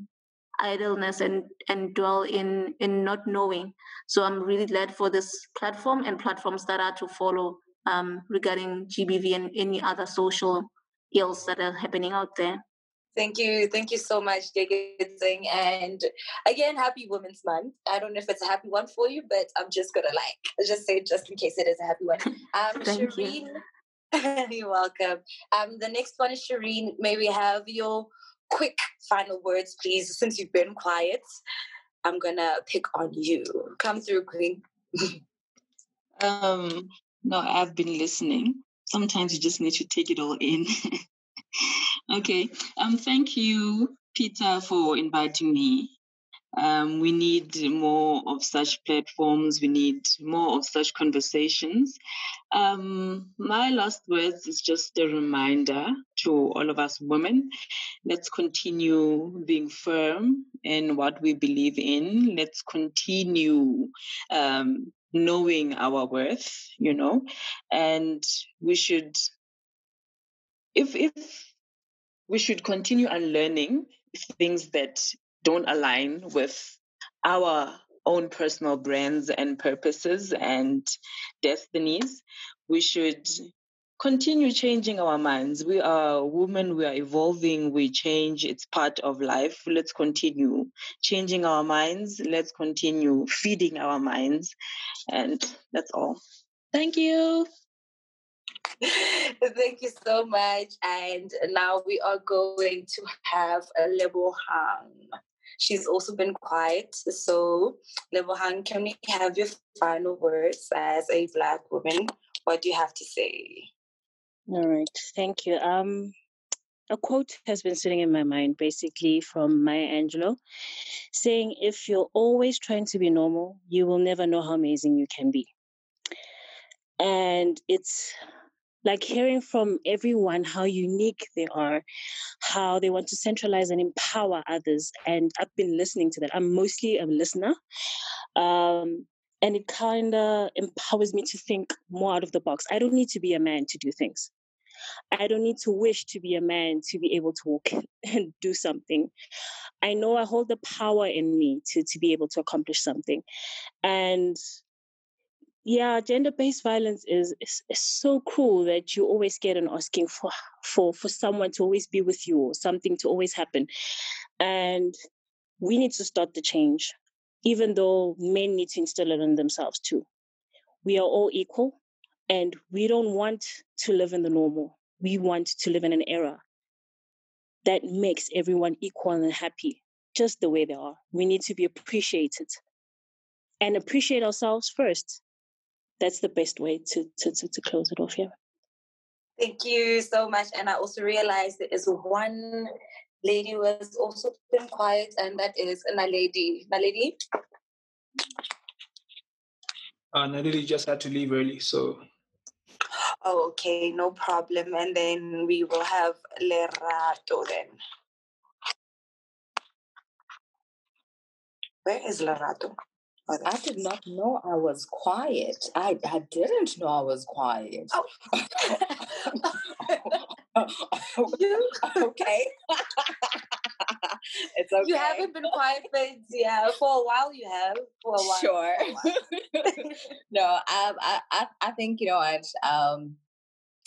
idleness and dwell in not knowing. So I'm really glad for this platform and platforms that are to follow regarding GBV and any other social ills that are happening out there. Thank you so much, Gegetsing. And again, happy Women's Month. I don't know if it's a happy one for you, but I'm just going to just say it just in case it is a happy one. Shireen, you're welcome. The next one is Shireen. May we have your quick final words, please? Since you've been quiet, I'm going to pick on you. Come through, Queen. No, I've been listening. Sometimes you just need to take it all in. Okay. Thank you, Peter, for inviting me. We need more of such platforms. We need more of such conversations. My last words is just a reminder to all of us women. Let's continue being firm in what we believe in. Let's continue knowing our worth, you know, and we should, if we should continue unlearning things that don't align with our own personal brands and purposes and destinies. We should continue changing our minds. We are women, we are evolving, we change, it's part of life. Let's continue changing our minds. Let's continue feeding our minds. And that's all. Thank you. Thank you so much. And now we are going to have Lebohang. She's also been quiet. So, Lebohang, can we have your final words as a Black woman? What do you have to say? All right. Thank you. A quote has been sitting in my mind, basically from Maya Angelou, saying, if you're always trying to be normal, you will never know how amazing you can be. And it's like hearing from everyone how unique they are, how they want to centralize and empower others. And I've been listening to that. I'm mostly a listener. And it kind of empowers me to think more out of the box. I don't need to be a man to do things. I don't need to wish to be a man to be able to walk and do something. I know I hold the power in me to be able to accomplish something. And yeah, gender-based violence is so cruel that you always get an asking for someone to always be with you or something to always happen. And we need to start the change, even though men need to instill it in themselves too. We are all equal, and we don't want to live in the normal. We want to live in an era that makes everyone equal and happy, just the way they are. We need to be appreciated and appreciate ourselves first. That's the best way to close it off here. Thank you so much. And I also realized there is one lady who has also been quiet, and that is Naledi. Naledi? Naledi just had to leave early, so... Oh, okay, no problem. And then we will have Lerato then. Where is Lerato? I did not know I was quiet. I didn't know I was quiet. Oh. Okay. It's okay. You haven't been quiet for a while. You have for a while. Sure. No, I think it's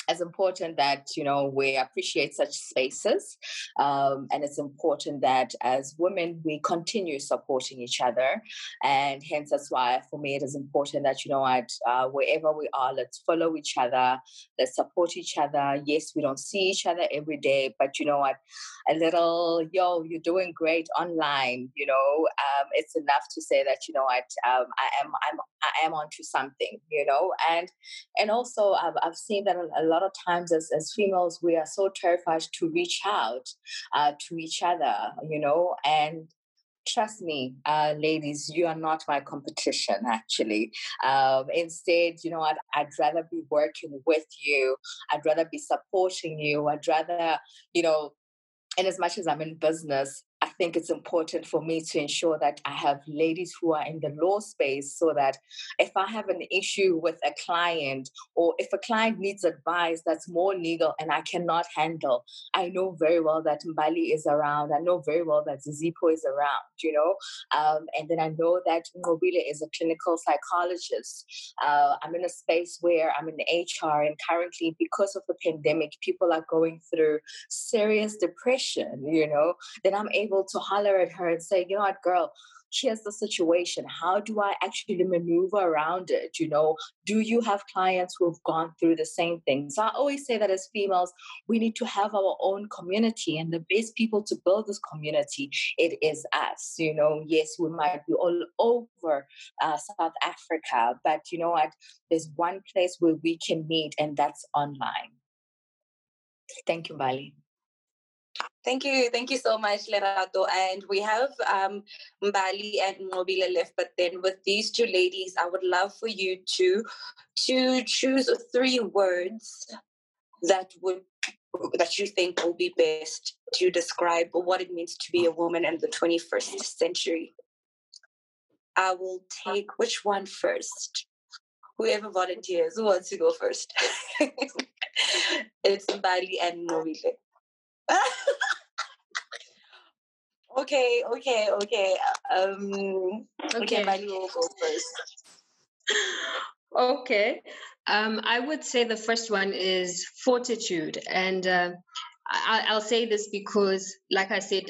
as important that we appreciate such spaces, and it's important that as women we continue supporting each other, and hence that's why for me it is important that wherever we are, let's follow each other, let's support each other. Yes, we don't see each other every day, but a little you're doing great online, it's enough to say that I am onto something, and also I've seen that a lot of times as females, we are so terrified to reach out to each other, and trust me, ladies, you are not my competition, actually. Instead, I'd rather be working with you. I'd rather be supporting you. I'd rather, and as much as I'm in business, I think it's important for me to ensure that I have ladies who are in the law space, so that if I have an issue with a client, or if a client needs advice that's more legal and I cannot handle, I know very well that Mbali is around. I know very well that Zizipo is around, and then I know that Ngobile is a clinical psychologist. I'm in a space where I'm in HR, and currently because of the pandemic, people are going through serious depression, then I'm able to holler at her and say, girl, here's the situation. How do I actually maneuver around it? Do you have clients who've gone through the same thing? So I always say that as females, we need to have our own community, and the best people to build this community, it is us. Yes, we might be all over South Africa, but there's one place where we can meet, and that's online. Thank you, Mbali. Thank you so much, Lerato. And we have Mbali and Ngobile left, but then with these two ladies, I would love for you to choose three words that you think will be best to describe what it means to be a woman in the 21st century. I will take which one first? Whoever volunteers, who wants to go first? It's Mbali and Ngobile. Okay. Okay, Mbali will go first. Okay. I would say the first one is fortitude. And I'll say this because, like I said,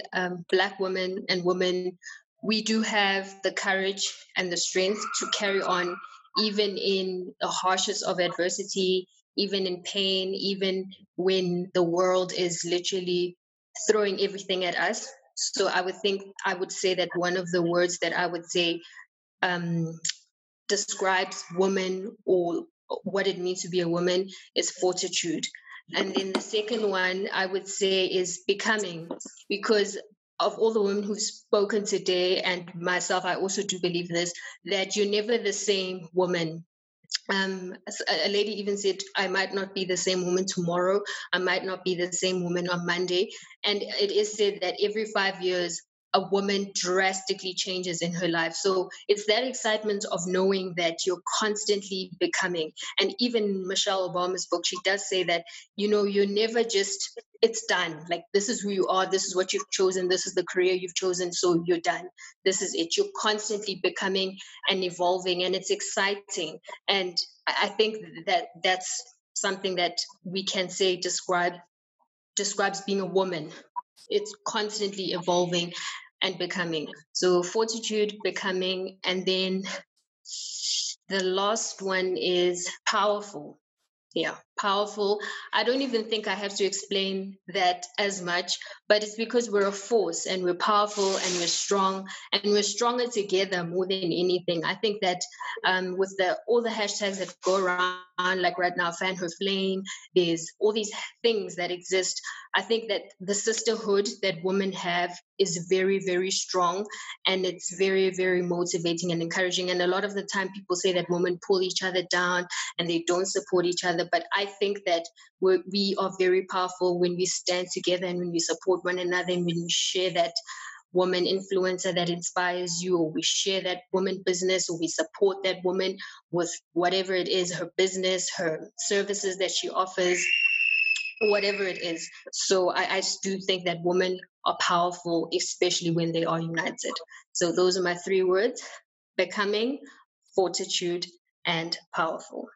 Black women and women, we do have the courage and the strength to carry on, even in the harshest of adversity, even in pain, even when the world is literally throwing everything at us. So I would say that one of the words that I would say describes woman, or what it means to be a woman, is fortitude. And then the second one I would say is becoming, because of all the women who've spoken today, and myself, I also do believe this, that you're never the same woman. A lady even said, I might not be the same woman tomorrow, I might not be the same woman on Monday. And it is said that every 5 years, a woman drastically changes in her life. So it's that excitement of knowing that you're constantly becoming. And even Michelle Obama's book, she does say that, you're never just, it's done. Like, this is who you are. This is what you've chosen. This is the career you've chosen. So you're done. This is it. You're constantly becoming and evolving, and it's exciting. And I think that that's something that we can say describes being a woman. It's constantly evolving and becoming. So fortitude, becoming, and then the last one is powerful. Yeah, powerful. I don't even think I have to explain that as much, but it's because we're a force, and we're powerful, and we're strong, and we're stronger together more than anything. I think that with all the hashtags that go around, like right now, Fan Her Flame, there's all these things that exist. I think that the sisterhood that women have is very, very strong, and it's very, very motivating and encouraging. And a lot of the time people say that women pull each other down and they don't support each other. But I think that we are very powerful when we stand together and when we support one another and when we share that woman influencer that inspires you, or we share that woman business, or we support that woman with whatever it is, her business, her services that she offers, whatever it is. So I just do think that women are powerful, especially when they are united. So those are my three words: becoming, fortitude, and powerful.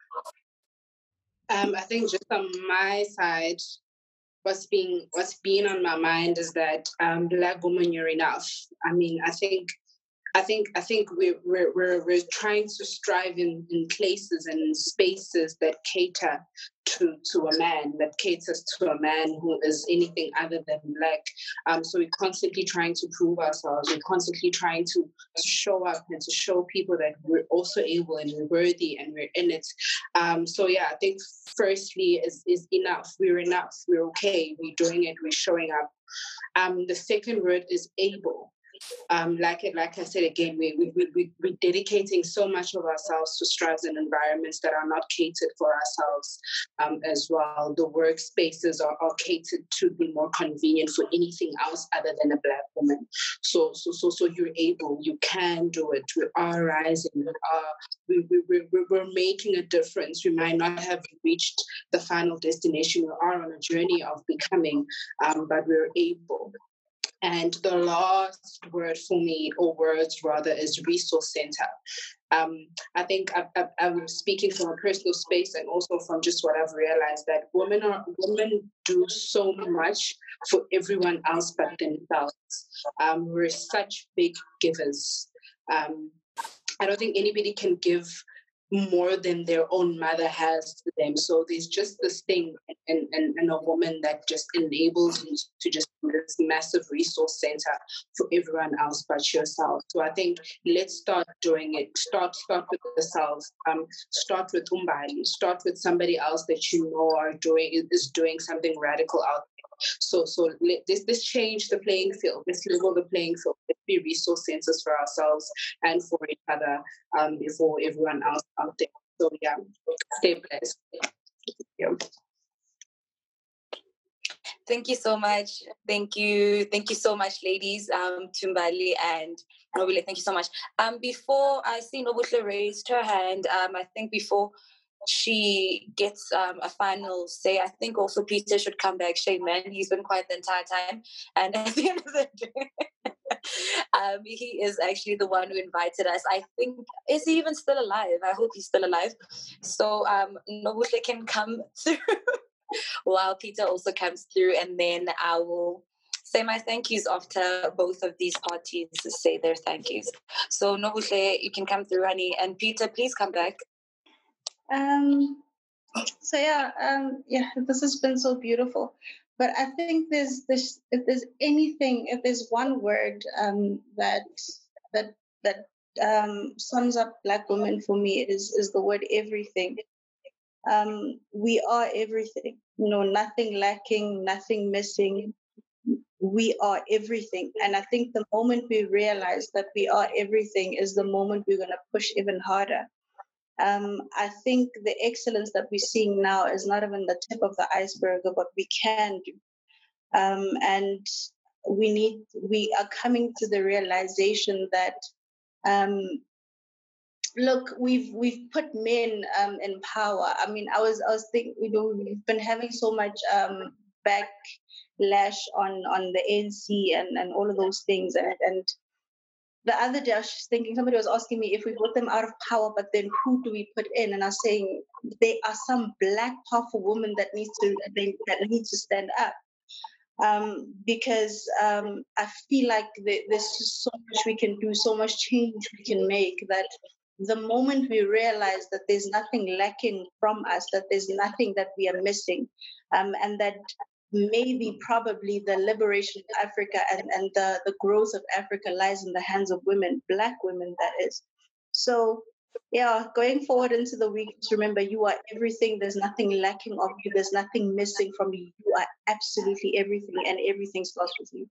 I think just on my side, what's been on my mind is that Black women, you're enough. I mean, I think we're trying to strive in places and in spaces that cater to a man, that caters to a man who is anything other than Black. So we're constantly trying to prove ourselves. We're constantly trying to show up and to show people that we're also able and we're worthy and we're in it. So yeah, I think firstly is enough. We're enough. We're okay. We're doing it. We're showing up. The second word is able. Like I said again, we're dedicating so much of ourselves to strives and environments that are not catered for ourselves as well. The workspaces are catered to be more convenient for anything else other than a Black woman. So you're able, you can do it. We are rising. We're making a difference. We might not have reached the final destination. We are on a journey of becoming, but we're able. And the last word for me, or words rather, is resource center. I think I'm speaking from a personal space and also from just what I've realized, that women do so much for everyone else but themselves. We're such big givers. I don't think anybody can give more than their own mother has to them. So there's just this thing and a woman that just enables you to just be this massive resource center for everyone else but yourself. So I think let's start doing it. Start with yourself. Start with umbali. Start with somebody else that you know is doing something radical out there. So let's change the playing field. Let's level the playing field. Let's be resource centers for ourselves and for each other, for everyone else out there. So yeah, stay blessed. Yeah. Thank you so much. Thank you so much, ladies. Tumbali and Nobile, thank you so much. Before I see Nobuhle raised her hand, I think before she gets a final say, I think also Peter should come back. Shame, man, he's been quiet the entire time. And at the end of the day, he is actually the one who invited us. I think, is he even still alive? I hope he's still alive. So Nobuhle can come through while Peter also comes through. And then I will say my thank yous after both of these parties say their thank yous. So Nobuhle, you can come through, honey. And Peter, please come back. This has been so beautiful, but I think if there's one word that sums up Black women for me, is the word everything. We are everything, nothing lacking, nothing missing. We are everything. And I think the moment we realize that we are everything is the moment we're going to push even harder. I think the excellence that we're seeing now is not even the tip of the iceberg of what we can do. And we are coming to the realization that, we've put men in power. I mean, I was thinking, we've been having so much backlash on the ANC and all of those things. And the other day, I was just thinking, somebody was asking me if we put them out of power, but then who do we put in? And I was saying, there are some Black powerful women that need to stand up. Because I feel like there's just so much we can do, so much change we can make, that the moment we realize that there's nothing lacking from us, that there's nothing that we are missing, and that maybe probably the liberation of Africa and the growth of Africa lies in the hands of women, Black women, that is. So yeah, going forward into the week, just remember you are everything. There's nothing lacking of you. There's nothing missing from you. You are absolutely everything, and everything starts with you.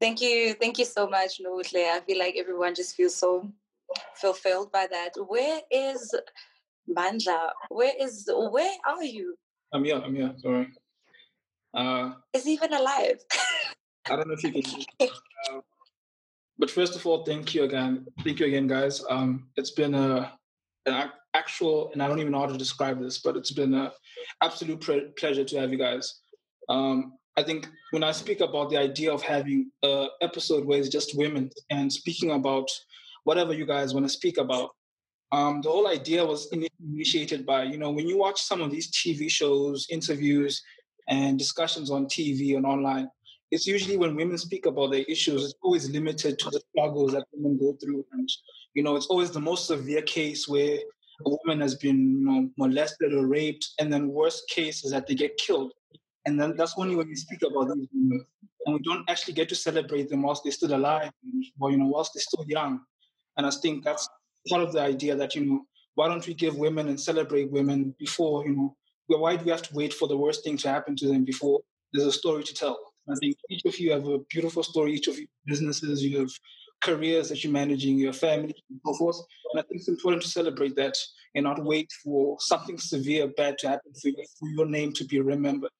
Thank you so much, Nobuhle. I feel like everyone just feels so fulfilled by that. Where is Mandla? Where are you? I'm here, sorry. Is he even alive? I don't know if you can. But first of all, thank you again. Thank you again, guys. It's been an actual, and I don't even know how to describe this, but it's been an absolute pleasure to have you guys. I think when I speak about the idea of having an episode where it's just women and speaking about whatever you guys want to speak about, the whole idea was initiated by, you know, when you watch some of these TV shows, interviews, and discussions on TV and online, it's usually when women speak about their issues, it's always limited to the struggles that women go through. And, you know, it's always the most severe case where a woman has been, you know, molested or raped, and then worst case is that they get killed. And then that's only when we speak about these women. And we don't actually get to celebrate them whilst they're still alive, or, you know, whilst they're still young. And I think that's part of the idea that, you know, why don't we give women and celebrate women before, you know, why do we have to wait for the worst thing to happen to them before there's a story to tell? I think each of you have a beautiful story, each of you have businesses, you have careers that you're managing, your family, and so forth. And I think it's important to celebrate that and not wait for something severe, bad to happen for you, for your name to be remembered.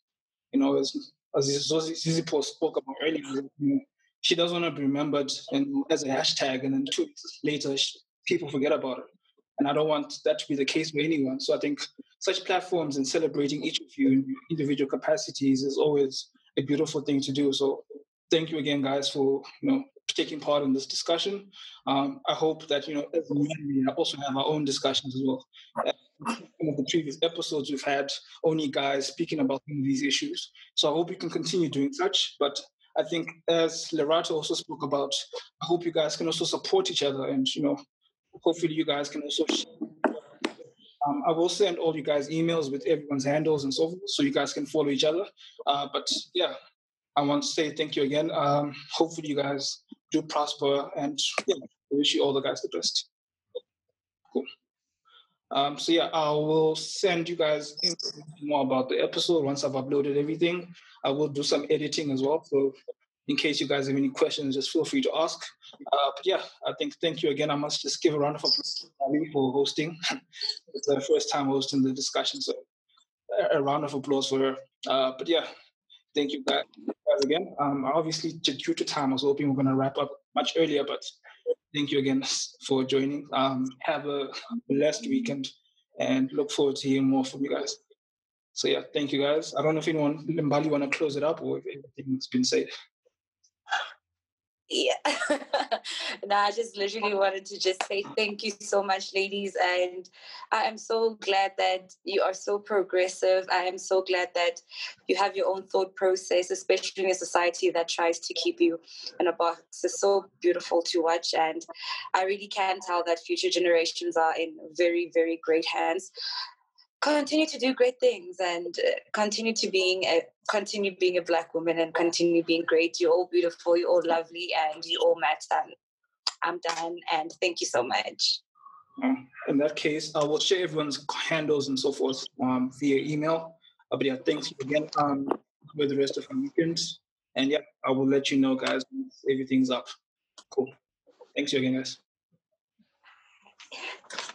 You know, as Zizipo spoke about earlier, you know, she doesn't want to be remembered and as a hashtag, and then 2 weeks later, people forget about her. And I don't want that to be the case for anyone. So I think such platforms and celebrating each of you in your individual capacities is always a beautiful thing to do. So thank you again, guys, for, you know, taking part in this discussion. I hope that, you know, as a man, we also have our own discussions as well. Some of the previous episodes, we've had only guys speaking about these issues. So I hope you can continue doing such. But I think, as Lerato also spoke about, I hope you guys can also support each other. And, you know, hopefully you guys can also share. I will send all you guys emails with everyone's handles and so forth, so you guys can follow each other. But yeah, I want to say thank you again. Hopefully you guys do prosper, and yeah, I wish you all the guys the best. Cool. So yeah, I will send you guys more about the episode once I've uploaded everything. I will do some editing as well. So in case you guys have any questions, just feel free to ask. But yeah, I think thank you again. I must just give a round of applause for hosting. It's her first time hosting the discussion, so a round of applause for her. But yeah, thank you guys again. Obviously, due to time, I was hoping we were going to wrap up much earlier, but thank you again for joining. Have a blessed weekend, and look forward to hearing more from you guys. So yeah, thank you guys. I don't know if anyone, Limbali, want to close it up, or if anything has been said. Yeah. No, I just literally wanted to just say thank you so much, ladies. And I am so glad that you are so progressive. I am so glad that you have your own thought process, especially in a society that tries to keep you in a box. It's so beautiful to watch. And I really can tell that future generations are in very, very great hands. Continue to do great things, and continue being a Black woman, and continue being great. You're all beautiful, you're all lovely, and you all matter. I'm done, and thank you so much. In that case, I will share everyone's handles and so forth via email. But yeah, thanks again for the rest of our weekend. And yeah, I will let you know, guys, when everything's up. Cool. Thanks again, guys.